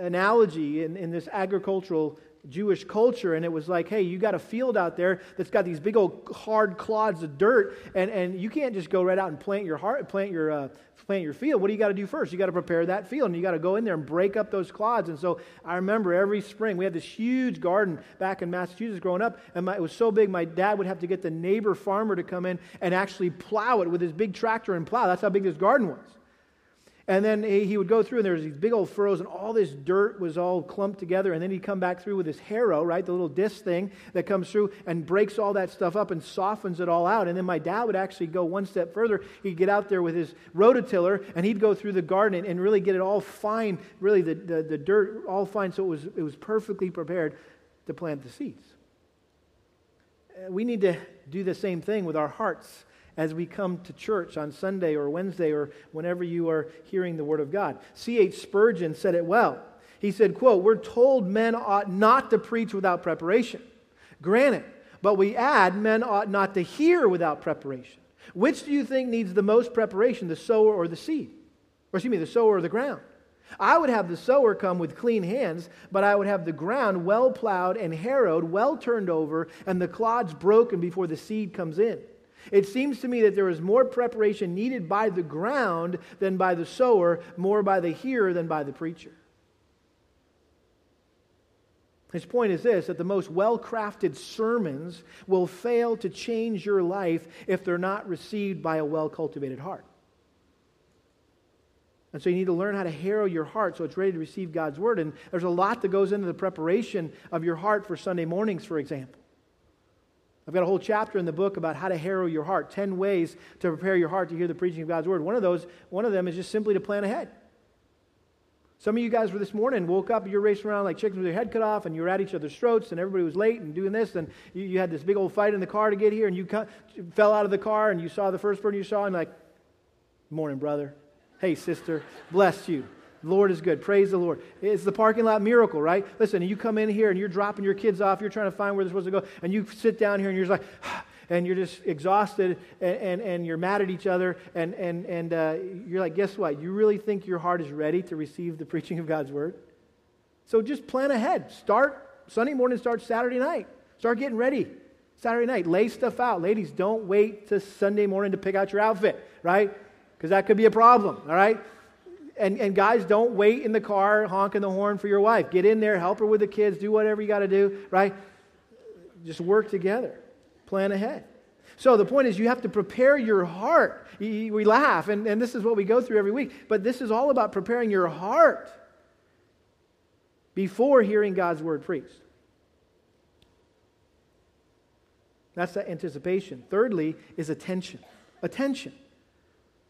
analogy in this agricultural Jewish culture, and it was like, hey, you got a field out there that's got these big old hard clods of dirt, and you can't just go right out and plant your field. What do you got to do first? You got to prepare that field, and you got to go in there and break up those clods. And so I remember every spring we had this huge garden back in Massachusetts growing up, and it was so big my dad would have to get the neighbor farmer to come in and actually plow it with his big tractor and plow. That's how big this garden was. And then he would go through, and there was these big old furrows, and all this dirt was all clumped together. And then he'd come back through with his harrow, right, the little disc thing that comes through and breaks all that stuff up and softens it all out. And then my dad would actually go one step further. He'd get out there with his rototiller, and he'd go through the garden and really get it all fine, really the dirt all fine, so it was perfectly prepared to plant the seeds. We need to do the same thing with our hearts as we come to church on Sunday or Wednesday or whenever you are hearing the Word of God. C.H. Spurgeon said it well. He said, quote, "We're told men ought not to preach without preparation. Granted, but we add men ought not to hear without preparation. Which do you think needs the most preparation, the sower or the seed? Or excuse me, the sower or the ground? I would have the sower come with clean hands, but I would have the ground well plowed and harrowed, well turned over, and the clods broken before the seed comes in. It seems to me that there is more preparation needed by the ground than by the sower, more by the hearer than by the preacher." His point is this, that the most well-crafted sermons will fail to change your life if they're not received by a well-cultivated heart. And so you need to learn how to harrow your heart so it's ready to receive God's word. And there's a lot that goes into the preparation of your heart for Sunday mornings, for example. I've got a whole chapter in the book about how to harrow your heart, 10 ways to prepare your heart to hear the preaching of God's word. One of them is just simply to plan ahead. Some of you guys were this morning, woke up, you're racing around like chickens with your head cut off, and you were at each other's throats, and everybody was late and doing this, and you had this big old fight in the car to get here, and you fell out of the car, and you saw the first person you saw, and like, "Morning, brother. Hey, sister. Bless you. Lord is good. Praise the Lord." It's the parking lot miracle, right? Listen, you come in here and you're dropping your kids off. You're trying to find where they're supposed to go. And you sit down here and you're just like, and you're just exhausted and you're mad at each other. And you're like, guess what? You really think your heart is ready to receive the preaching of God's word? So just plan ahead. Start Sunday morning, start Saturday night. Start getting ready Saturday night. Lay stuff out. Ladies, don't wait till Sunday morning to pick out your outfit, right? Because that could be a problem, all right? And guys, don't wait in the car honking the horn for your wife. Get in there, help her with the kids, do whatever you got to do, right? Just work together. Plan ahead. So the point is you have to prepare your heart. We laugh, and this is what we go through every week. But this is all about preparing your heart before hearing God's word preached. That's the anticipation. Thirdly is attention. Attention.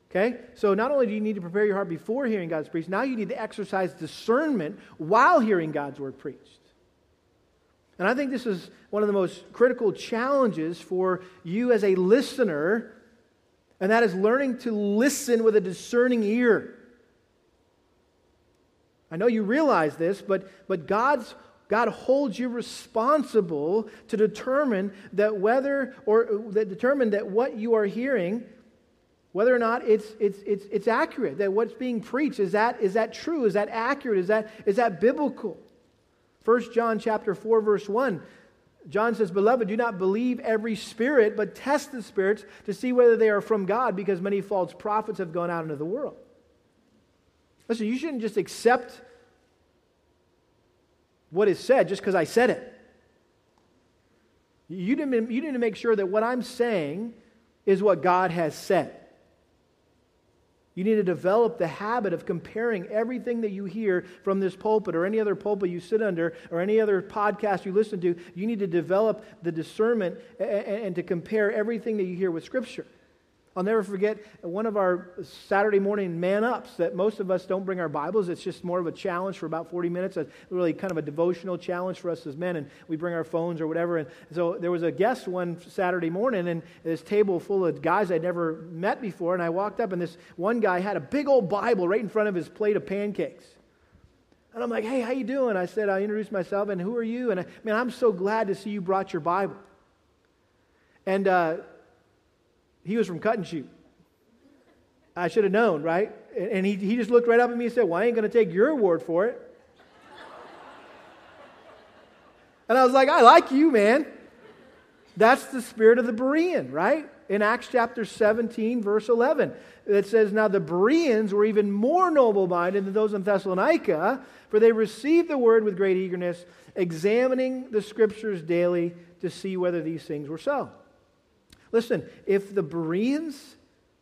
Okay? So not only do you need to prepare your heart before hearing God's preached, now you need to exercise discernment while hearing God's word preached. And I think this is one of the most critical challenges for you as a listener, and that is learning to listen with a discerning ear. I know you realize this, but God holds you responsible to determine that what you are hearing, whether or not it's accurate, that what's being preached, is that true? Is that accurate? Is that biblical? 1 John chapter 4, verse 1, John says, "Beloved, do not believe every spirit, but test the spirits to see whether they are from God, because many false prophets have gone out into the world." Listen, you shouldn't just accept what is said just because I said it. You need to make sure that what I'm saying is what God has said. You need to develop the habit of comparing everything that you hear from this pulpit or any other pulpit you sit under or any other podcast you listen to. You need to develop the discernment and to compare everything that you hear with Scripture. I'll never forget one of our Saturday morning man-ups that most of us don't bring our Bibles. It's just more of a challenge for about 40 minutes, a really kind of a devotional challenge for us as men, and we bring our phones or whatever. And so there was a guest one Saturday morning, and this table full of guys I'd never met before, and I walked up, and this one guy had a big old Bible right in front of his plate of pancakes. And I'm like, hey, how you doing? I said, I introduced myself, and who are you? And man, I'm so glad to see you brought your Bible. And he was from Cut and Shoot. I should have known, right? And he just looked right up at me and said, well, I ain't going to take your word for it. And I was like, I like you, man. That's the spirit of the Berean, right? In Acts chapter 17, verse 11, it says, now the Bereans were even more noble-minded than those in Thessalonica, for they received the word with great eagerness, examining the Scriptures daily to see whether these things were so. Listen, if the Bereans,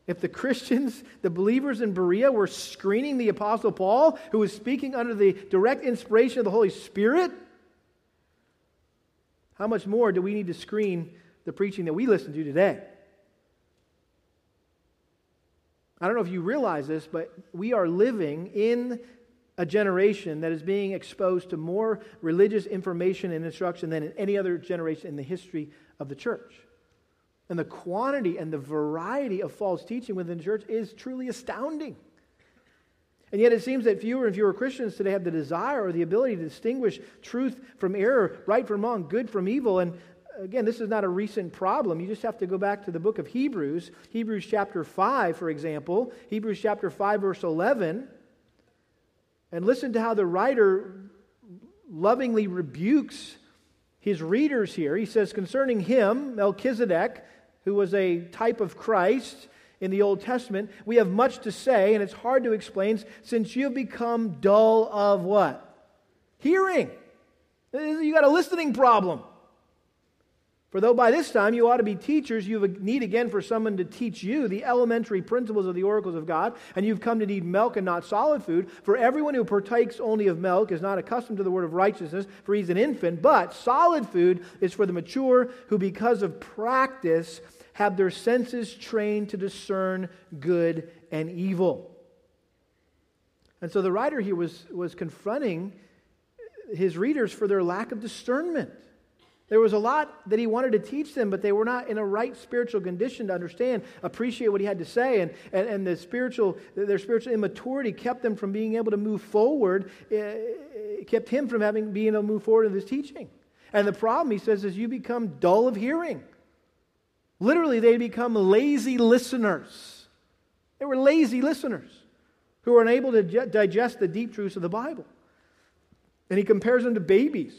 if the Christians, the believers in Berea were screening the Apostle Paul, who was speaking under the direct inspiration of the Holy Spirit, how much more do we need to screen the preaching that we listen to today? I don't know if you realize this, but we are living in a generation that is being exposed to more religious information and instruction than in any other generation in the history of the church. And the quantity and the variety of false teaching within the church is truly astounding. And yet it seems that fewer and fewer Christians today have the desire or the ability to distinguish truth from error, right from wrong, good from evil. And again, this is not a recent problem. You just have to go back to the book of Hebrews. Hebrews chapter 5, for example. Hebrews chapter 5, verse 11. And listen to how the writer lovingly rebukes his readers here. He says, concerning him, Melchizedek, who was a type of Christ in the Old Testament, we have much to say, and it's hard to explain, since you've become dull of what? Hearing. You got a listening problem. For though by this time you ought to be teachers, you need again for someone to teach you the elementary principles of the oracles of God, and you've come to need milk and not solid food. For everyone who partakes only of milk is not accustomed to the word of righteousness, for he's an infant. But solid food is for the mature, who because of practice have their senses trained to discern good and evil. And so the writer here was confronting his readers for their lack of discernment. There was a lot that he wanted to teach them, but they were not in a right spiritual condition to understand, appreciate what he had to say, and their spiritual immaturity kept them from being able to move forward, kept him from being able to move forward in his teaching. And the problem, he says, is you become dull of hearing. Literally, they become lazy listeners. They were lazy listeners who were unable to digest the deep truths of the Bible. And he compares them to babies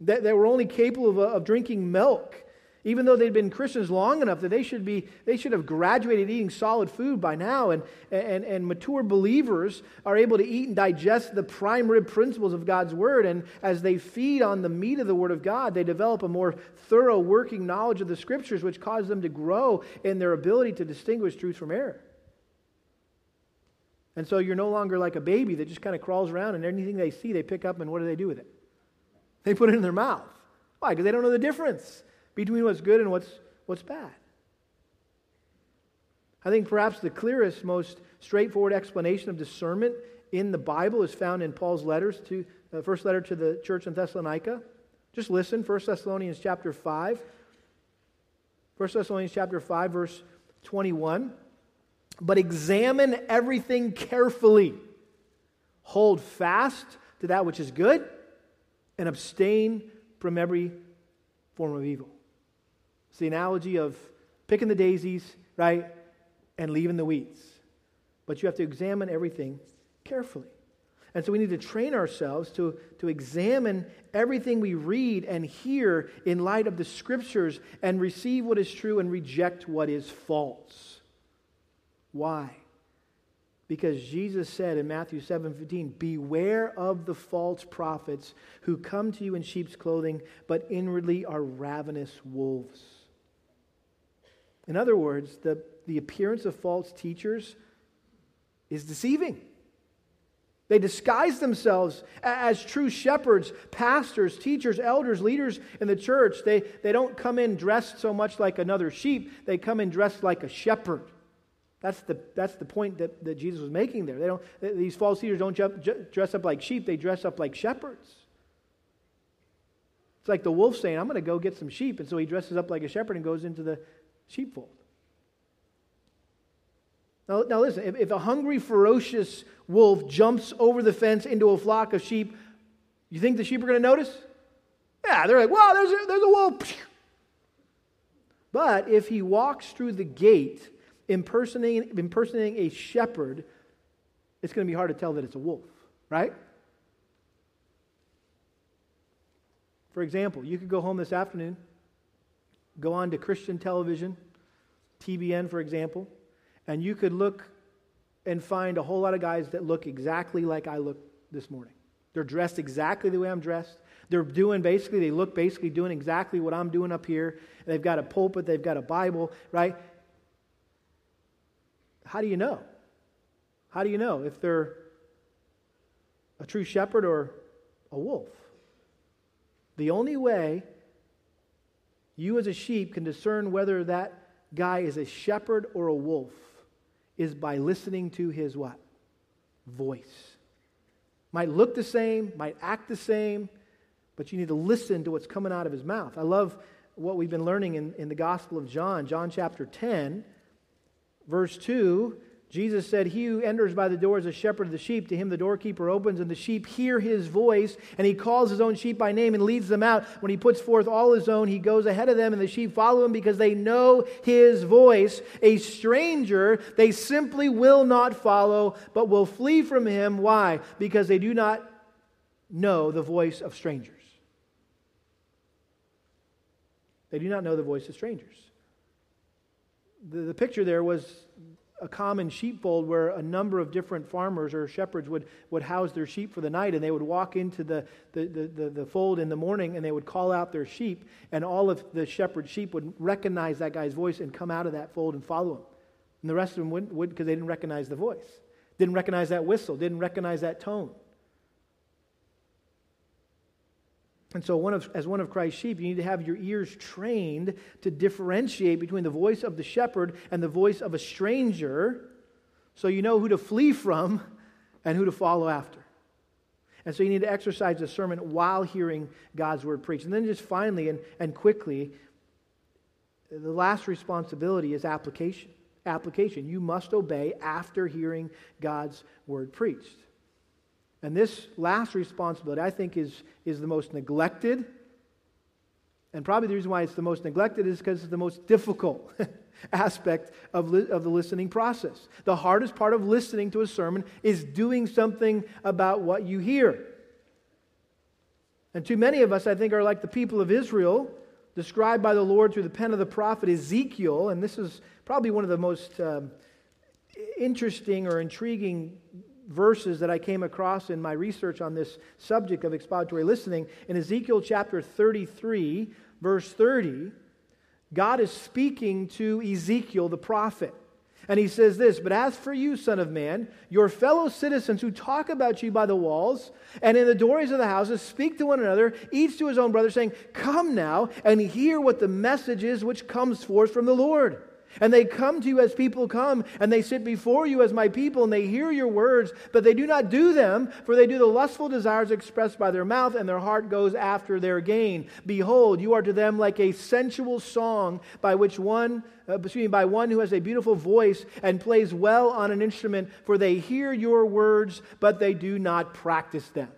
that they were only capable of drinking milk, even though they'd been Christians long enough that they should have graduated eating solid food by now. And mature believers are able to eat and digest the prime rib principles of God's Word. And as they feed on the meat of the Word of God, they develop a more thorough working knowledge of the Scriptures, which causes them to grow in their ability to distinguish truth from error. And so you're no longer like a baby that just kind of crawls around, and anything they see, they pick up, and what do they do with it? They put it in their mouth. Why? Because they don't know the difference between what's good and what's bad. I think perhaps the clearest, most straightforward explanation of discernment in the Bible is found in Paul's letters to the first letter to the church in Thessalonica. Just listen, 1 Thessalonians chapter 5. 1 Thessalonians chapter 5, verse 21. But examine everything carefully. Hold fast to that which is good, and abstain from every form of evil. It's the analogy of picking the daisies, right, and leaving the weeds. But you have to examine everything carefully. And so we need to train ourselves to examine everything we read and hear in light of the Scriptures and receive what is true and reject what is false. Why? Because Jesus said in Matthew 7:15, beware of the false prophets who come to you in sheep's clothing, but inwardly are ravenous wolves. In other words, the appearance of false teachers is deceiving. They disguise themselves as true shepherds, pastors, teachers, elders, leaders in the church. They don't come in dressed so much like another sheep. They come in dressed like a shepherd. That's the point that Jesus was making there. These false teachers don't dress up like sheep. They dress up like shepherds. It's like the wolf saying, I'm going to go get some sheep. And so he dresses up like a shepherd and goes into the sheepfold. Now listen, if a hungry, ferocious wolf jumps over the fence into a flock of sheep, you think the sheep are going to notice? Yeah, they're like, wow, there's a wolf. But if he walks through the gate impersonating a shepherd, it's going to be hard to tell that it's a wolf, right? For example, you could go home this afternoon, go on to Christian television, TBN, for example, and you could look and find a whole lot of guys that look exactly like I look this morning. They're dressed exactly the way I'm dressed. They look basically doing exactly what I'm doing up here. They've got a pulpit, they've got a Bible, right? How do you know? How do you know if they're a true shepherd or a wolf? The only way you as a sheep can discern whether that guy is a shepherd or a wolf is by listening to his what? Voice. Might look the same, might act the same, but you need to listen to what's coming out of his mouth. I love what we've been learning in the Gospel of John. John chapter 10, verse 2, Jesus said, he who enters by the door is a shepherd of the sheep. To him the doorkeeper opens, and the sheep hear his voice, and he calls his own sheep by name and leads them out. When he puts forth all his own, he goes ahead of them, and the sheep follow him because they know his voice. A stranger they simply will not follow, but will flee from him. Why? Because they do not know the voice of strangers. They do not know the voice of strangers. The picture there was a common sheepfold where a number of different farmers or shepherds would house their sheep for the night, and they would walk into the fold in the morning, and they would call out their sheep, and all of the shepherd sheep would recognize that guy's voice and come out of that fold and follow him. And the rest of them wouldn't because they didn't recognize the voice, didn't recognize that whistle, didn't recognize that tone. And so as one of Christ's sheep, you need to have your ears trained to differentiate between the voice of the shepherd and the voice of a stranger, so you know who to flee from and who to follow after. And so you need to exercise discernment while hearing God's word preached. And then just finally and quickly, the last responsibility is application. Application. You must obey after hearing God's word preached. And this last responsibility, I think, is the most neglected. And probably the reason why it's the most neglected is because it's the most difficult aspect of the listening process. The hardest part of listening to a sermon is doing something about what you hear. And too many of us, I think, are like the people of Israel, described by the Lord through the pen of the prophet Ezekiel. And this is probably one of the most interesting or intriguing verses that I came across in my research on this subject of expository listening. In Ezekiel chapter 33, verse 30, God is speaking to Ezekiel the prophet. And he says this, "But as for you, son of man, your fellow citizens who talk about you by the walls and in the doorways of the houses speak to one another, each to his own brother, saying, 'Come now and hear what the message is which comes forth from the Lord.' And they come to you as people come, and they sit before you as my people, and they hear your words, but they do not do them, for they do the lustful desires expressed by their mouth, and their heart goes after their gain. Behold, you are to them like a sensual song by one who has a beautiful voice and plays well on an instrument, for they hear your words, but they do not practice them."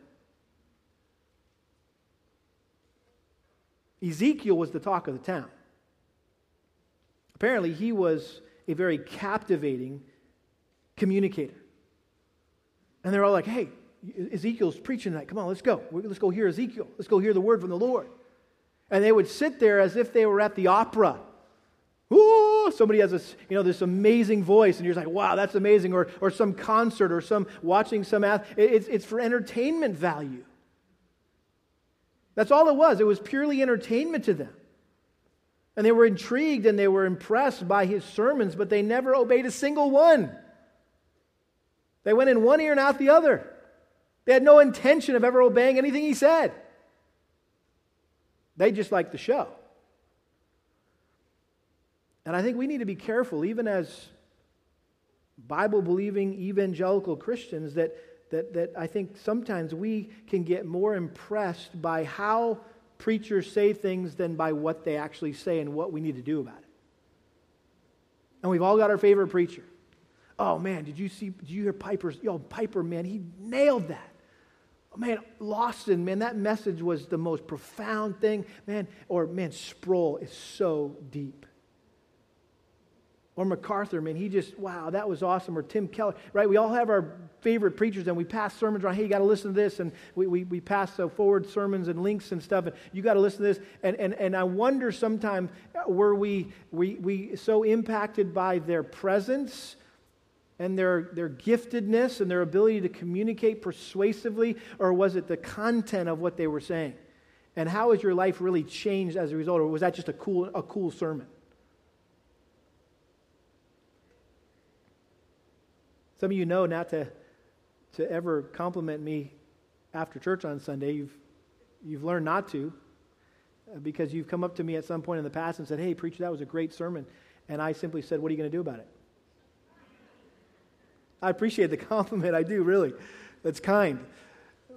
Ezekiel was the talk of the town. Apparently, he was a very captivating communicator. And they're all like, "Hey, Ezekiel's preaching tonight. Come on, let's go. Let's go hear Ezekiel. Let's go hear the word from the Lord." And they would sit there as if they were at the opera. Ooh, somebody has this amazing voice, and you're like, "Wow, that's amazing." Or some concert or watching some. It's for entertainment value. That's all it was. It was purely entertainment to them. And they were intrigued and they were impressed by his sermons, but they never obeyed a single one. They went in one ear and out the other. They had no intention of ever obeying anything he said. They just liked the show. And I think we need to be careful, even as Bible-believing evangelical Christians, that I think sometimes we can get more impressed by how preachers say things than by what they actually say and what we need to do about it. And we've all got our favorite preacher. Oh man, did you hear Piper's? Yo, Piper, man, he nailed that. Oh, man, Lawson, man, that message was the most profound thing. Man, or man, Sproul is so deep. Or MacArthur, man, he just, wow, that was awesome. Or Tim Keller, right? We all have our favorite preachers, and we pass sermons around. Hey, you got to listen to this, and we pass forward sermons and links and stuff, and you got to listen to this. And I wonder sometimes, were we so impacted by their presence and their giftedness and their ability to communicate persuasively, or was it the content of what they were saying? And how has your life really changed as a result, or was that just a cool sermon? Some of you know not to ever compliment me after church on Sunday. You've learned not to, because you've come up to me at some point in the past and said, hey, preacher, that was a great sermon. And I simply said, what are you going to do about it? I appreciate the compliment. I do, really. That's kind.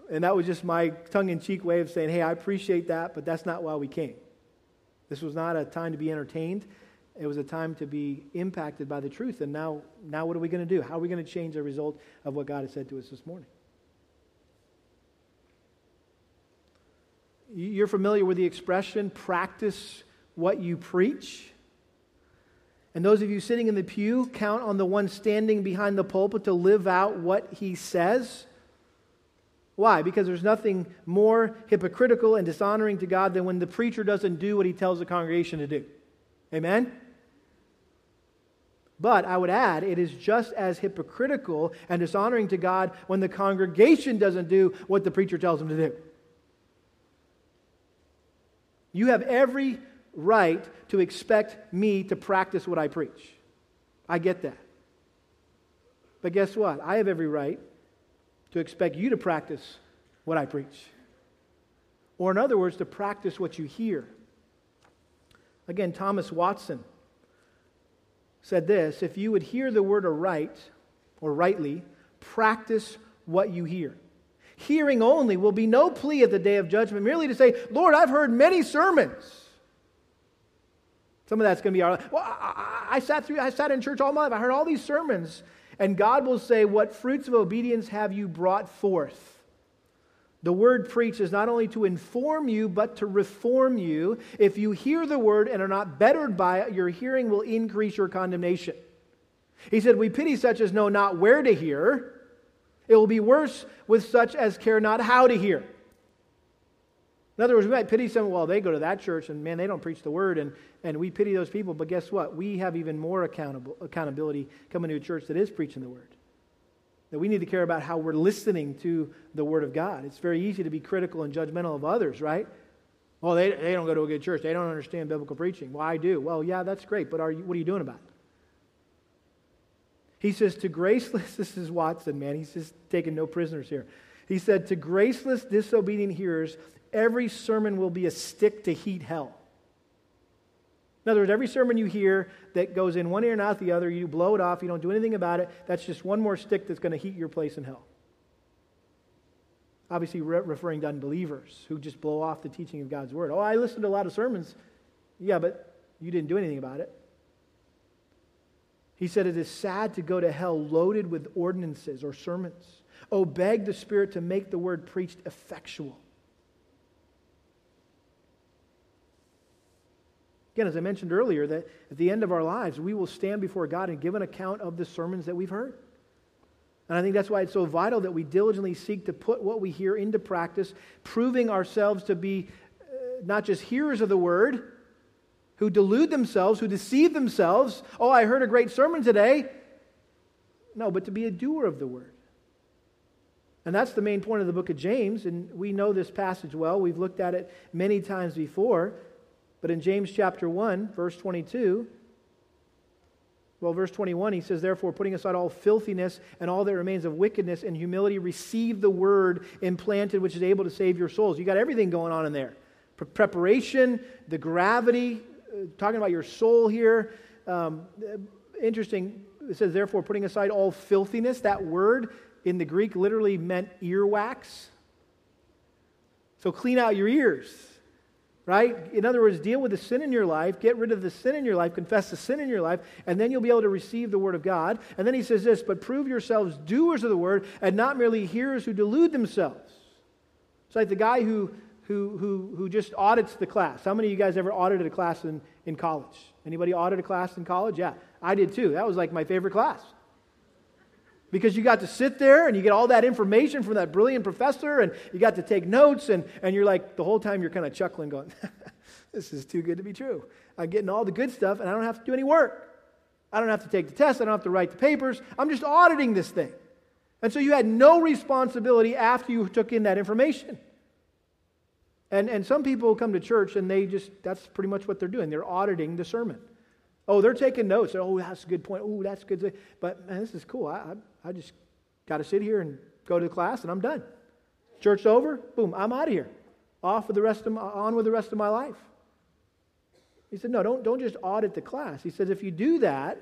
And that was just my tongue-in-cheek way of saying, hey, I appreciate that, but that's not why we came. This was not a time to be entertained. It was a time to be impacted by the truth. And now what are we going to do? How are we going to change the result of what God has said to us this morning? You're familiar with the expression, practice what you preach. And those of you sitting in the pew, count on the one standing behind the pulpit to live out what he says. Why? Because there's nothing more hypocritical and dishonoring to God than when the preacher doesn't do what he tells the congregation to do. Amen? But I would add, it is just as hypocritical and dishonoring to God when the congregation doesn't do what the preacher tells them to do. You have every right to expect me to practice what I preach. I get that. But guess what? I have every right to expect you to practice what I preach. Or in other words, to practice what you hear. Again, Thomas Watson said this, if you would hear the word aright or rightly, practice what you hear. Hearing only will be no plea at the day of judgment, merely to say, Lord, I've heard many sermons. Some of that's going to be our life. Well, I sat in church all my life. I heard all these sermons. And God will say, what fruits of obedience have you brought forth? The word preached is not only to inform you, but to reform you. If you hear the word and are not bettered by it, your hearing will increase your condemnation. He said, we pity such as know not where to hear. It will be worse with such as care not how to hear. In other words, we might pity someone, well, they go to that church, and man, they don't preach the word, and we pity those people. But guess what? We have even more accountability coming to a church that is preaching the word. That we need to care about how we're listening to the Word of God. It's very easy to be critical and judgmental of others, right? Well, they don't go to a good church. They don't understand biblical preaching. Well, I do. Well, yeah, that's great, but what are you doing about it? He says to graceless, this is Watson, man. He's just taking no prisoners here. He said, to graceless, disobedient hearers, every sermon will be a stick to heat hell. In other words, every sermon you hear that goes in one ear and out the other, you blow it off, you don't do anything about it, that's just one more stick that's going to heat your place in hell. Obviously, referring to unbelievers who just blow off the teaching of God's word. Oh, I listened to a lot of sermons. Yeah, but you didn't do anything about it. He said, it is sad to go to hell loaded with ordinances or sermons. Oh, beg the Spirit to make the word preached effectual. Again, as I mentioned earlier, that at the end of our lives, we will stand before God and give an account of the sermons that we've heard. And I think that's why it's so vital that we diligently seek to put what we hear into practice, proving ourselves to be not just hearers of the word, who delude themselves, who deceive themselves. Oh, I heard a great sermon today. No, but to be a doer of the word. And that's the main point of the book of James, and we know this passage well. We've looked at it many times before. But in James chapter 1, verse 22, Well, verse 21, he says, therefore, putting aside all filthiness and all that remains of wickedness and humility, receive the word implanted, which is able to save your souls. You got everything going on in there. Preparation, the gravity, talking about your soul here. Interesting, it says, therefore, putting aside all filthiness. That word in the Greek literally meant earwax. So clean out your ears, right? In other words, deal with the sin in your life, get rid of the sin in your life, confess the sin in your life, and then you'll be able to receive the word of God. And then he says this, but prove yourselves doers of the word and not merely hearers who delude themselves. It's like the guy who just audits the class. How many of you guys ever audited a class in college? Anybody audited a class in college? Yeah, I did too. That was like my favorite class. Because you got to sit there and you get all that information from that brilliant professor and you got to take notes and you're like, the whole time you're kind of chuckling going, this is too good to be true. I'm getting all the good stuff and I don't have to do any work. I don't have to take the test. I don't have to write the papers. I'm just auditing this thing. And so you had no responsibility after you took in that information. And some people come to church and they just, that's pretty much what they're doing. They're auditing the sermon. Oh, they're taking notes. Oh, that's a good point. Oh, that's good. But man, this is cool. I just got to sit here and go to the class and I'm done. Church's over. Boom. I'm out of here. On with the rest of my life. He said, no, don't just audit the class. He says, if you do that,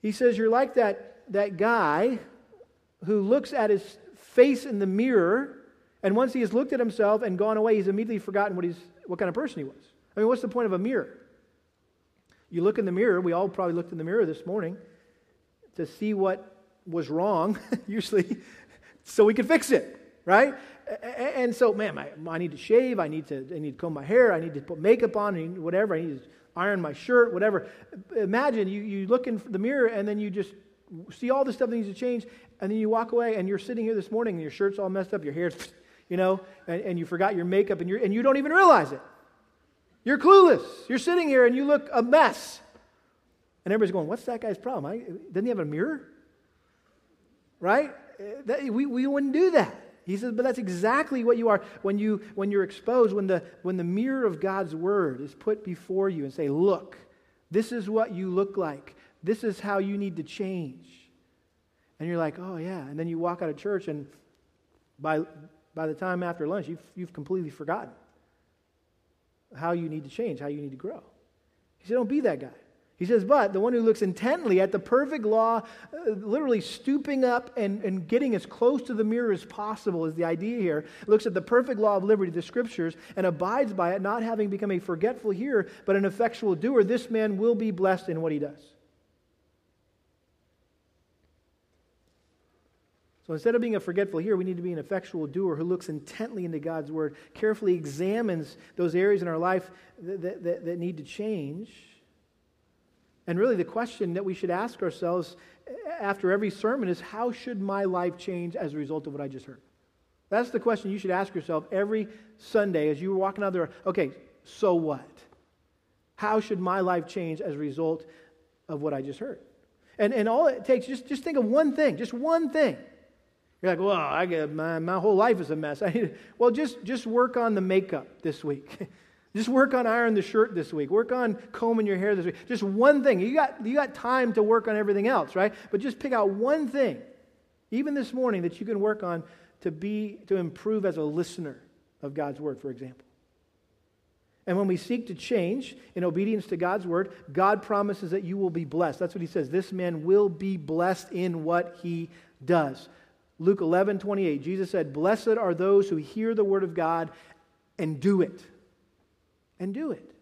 he says, you're like that guy who looks at his face in the mirror, and once he has looked at himself and gone away, he's immediately forgotten what kind of person he was. I mean, what's the point of a mirror? You look in the mirror, we all probably looked in the mirror this morning to see what was wrong, usually, so we could fix it, right? And so, man, I need to shave, I need to comb my hair, I need to put makeup on, and whatever, I need to iron my shirt, whatever. Imagine you look in the mirror and then you just see all the stuff that needs to change, and then you walk away and you're sitting here this morning and your shirt's all messed up, your hair's, and you forgot your makeup and you don't even realize it. You're clueless. You're sitting here and you look a mess. And everybody's going, what's that guy's problem? Doesn't he have a mirror? Right? We wouldn't do that. He says, but that's exactly what you are when you're exposed, when the mirror of God's word is put before you and say, look, this is what you look like. This is how you need to change. And you're like, oh yeah. And then you walk out of church and by the time after lunch, you've completely forgotten how you need to change, how you need to grow. He said, don't be that guy. He says, but the one who looks intently at the perfect law, literally stooping up and getting as close to the mirror as possible is the idea here, looks at the perfect law of liberty, the scriptures, and abides by it, not having become a forgetful hearer, but an effectual doer, this man will be blessed in what he does. So instead of being a forgetful hearer, we need to be an effectual doer who looks intently into God's word, carefully examines those areas in our life that need to change. And really the question that we should ask ourselves after every sermon is, how should my life change as a result of what I just heard? That's the question you should ask yourself every Sunday as you were walking out there. Okay, so what? How should my life change as a result of what I just heard? And all it takes, just think of one thing, just one thing. You're like, well, my whole life is a mess. Well, just work on the makeup this week. Just work on ironing the shirt this week. Work on combing your hair this week. Just one thing. You got time to work on everything else, right? But just pick out one thing, even this morning, that you can work on to improve as a listener of God's word, for example. And when we seek to change in obedience to God's word, God promises that you will be blessed. That's what he says. This man will be blessed in what he does. Luke 11:28, Jesus said, blessed are those who hear the word of God and do it. And do it.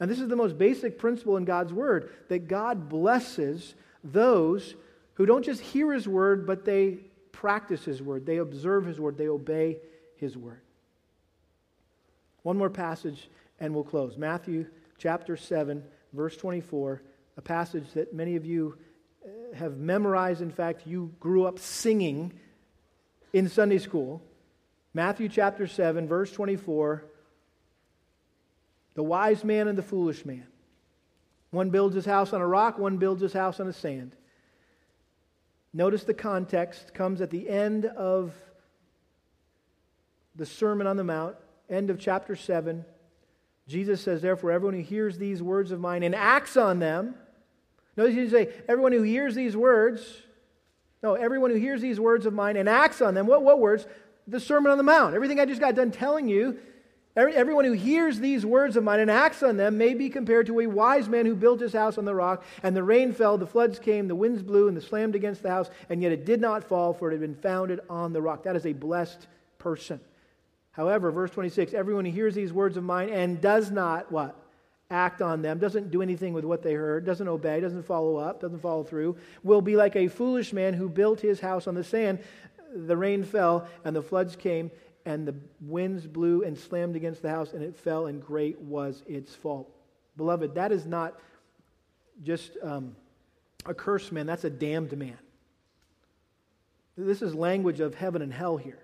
And this is the most basic principle in God's word, that God blesses those who don't just hear his word, but they practice his word, they observe his word, they obey his word. One more passage and we'll close. Matthew chapter 7, verse 24, a passage that many of you have memorized. In fact, you grew up singing in Sunday school. Matthew chapter 7, verse 24. The wise man and the foolish man. One builds his house on a rock, one builds his house on the sand. Notice the context comes at the end of the Sermon on the Mount, end of chapter 7. Jesus says, therefore, everyone who hears these words of mine and acts on them. Notice he didn't say, everyone who hears these words. No, everyone who hears these words of mine and acts on them. What words? The Sermon on the Mount. Everything I just got done telling you. Everyone who hears these words of mine and acts on them may be compared to a wise man who built his house on the rock, and the rain fell, the floods came, the winds blew, and they slammed against the house, and yet it did not fall, for it had been founded on the rock. That is a blessed person. However, verse 26, everyone who hears these words of mine and does not, what? Act on them, doesn't do anything with what they heard, doesn't obey, doesn't follow up, doesn't follow through, will be like a foolish man who built his house on the sand. The rain fell, and the floods came, and the winds blew and slammed against the house, and it fell, and great was its fault. Beloved, that is not just a cursed man, that's a damned man. This is language of heaven and hell here.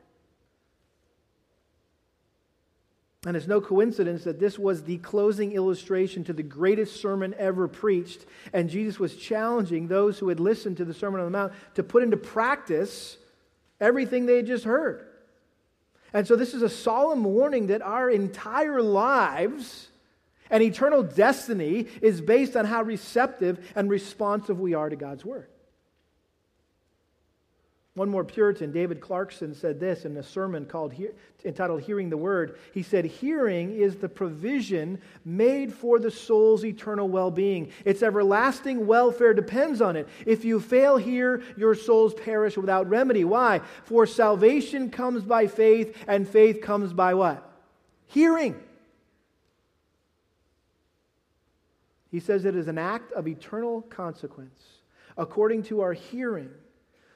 And it's no coincidence that this was the closing illustration to the greatest sermon ever preached, and Jesus was challenging those who had listened to the Sermon on the Mount to put into practice everything they had just heard. And so this is a solemn warning that our entire lives and eternal destiny is based on how receptive and responsive we are to God's Word. One more Puritan, David Clarkson, said this in a sermon entitled Hearing the Word. He said, hearing is the provision made for the soul's eternal well-being. Its everlasting welfare depends on it. If you fail here, your souls perish without remedy. Why? For salvation comes by faith, and faith comes by what? Hearing. He says it is an act of eternal consequence. According to our hearing,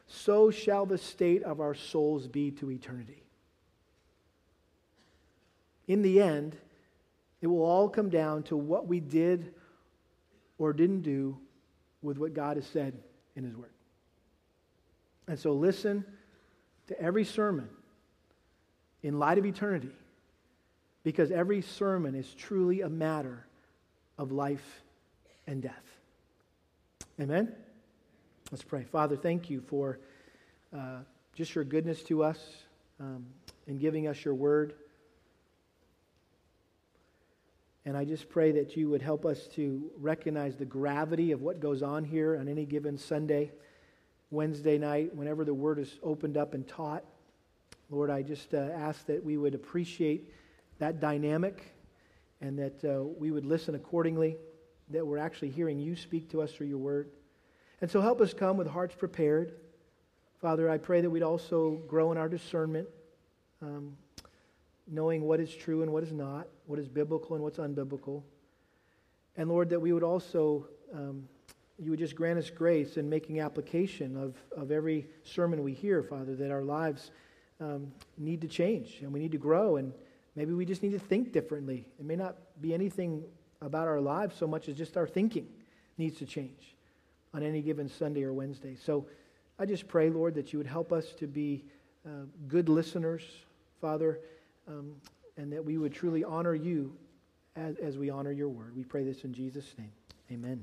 so shall the state of our souls be to eternity. In the end, it will all come down to what we did or didn't do with what God has said in His Word. And so listen to every sermon in light of eternity, because every sermon is truly a matter of life and death. Amen? Let's pray. Father, thank you for just your goodness to us and giving us your word. And I just pray that you would help us to recognize the gravity of what goes on here on any given Sunday, Wednesday night, whenever the word is opened up and taught. Lord, I just ask that we would appreciate that dynamic and that we would listen accordingly, that we're actually hearing you speak to us through your word. And so help us come with hearts prepared. Father, I pray that we'd also grow in our discernment, knowing what is true and what is not, what is biblical and what's unbiblical. And Lord, that we would also, you would just grant us grace in making application of every sermon we hear, Father, that our lives need to change and we need to grow, and maybe we just need to think differently. It may not be anything about our lives so much as just our thinking needs to change on any given Sunday or Wednesday. So I just pray, Lord, that you would help us to be good listeners, Father, and that we would truly honor you as we honor your word. We pray this in Jesus' name. Amen.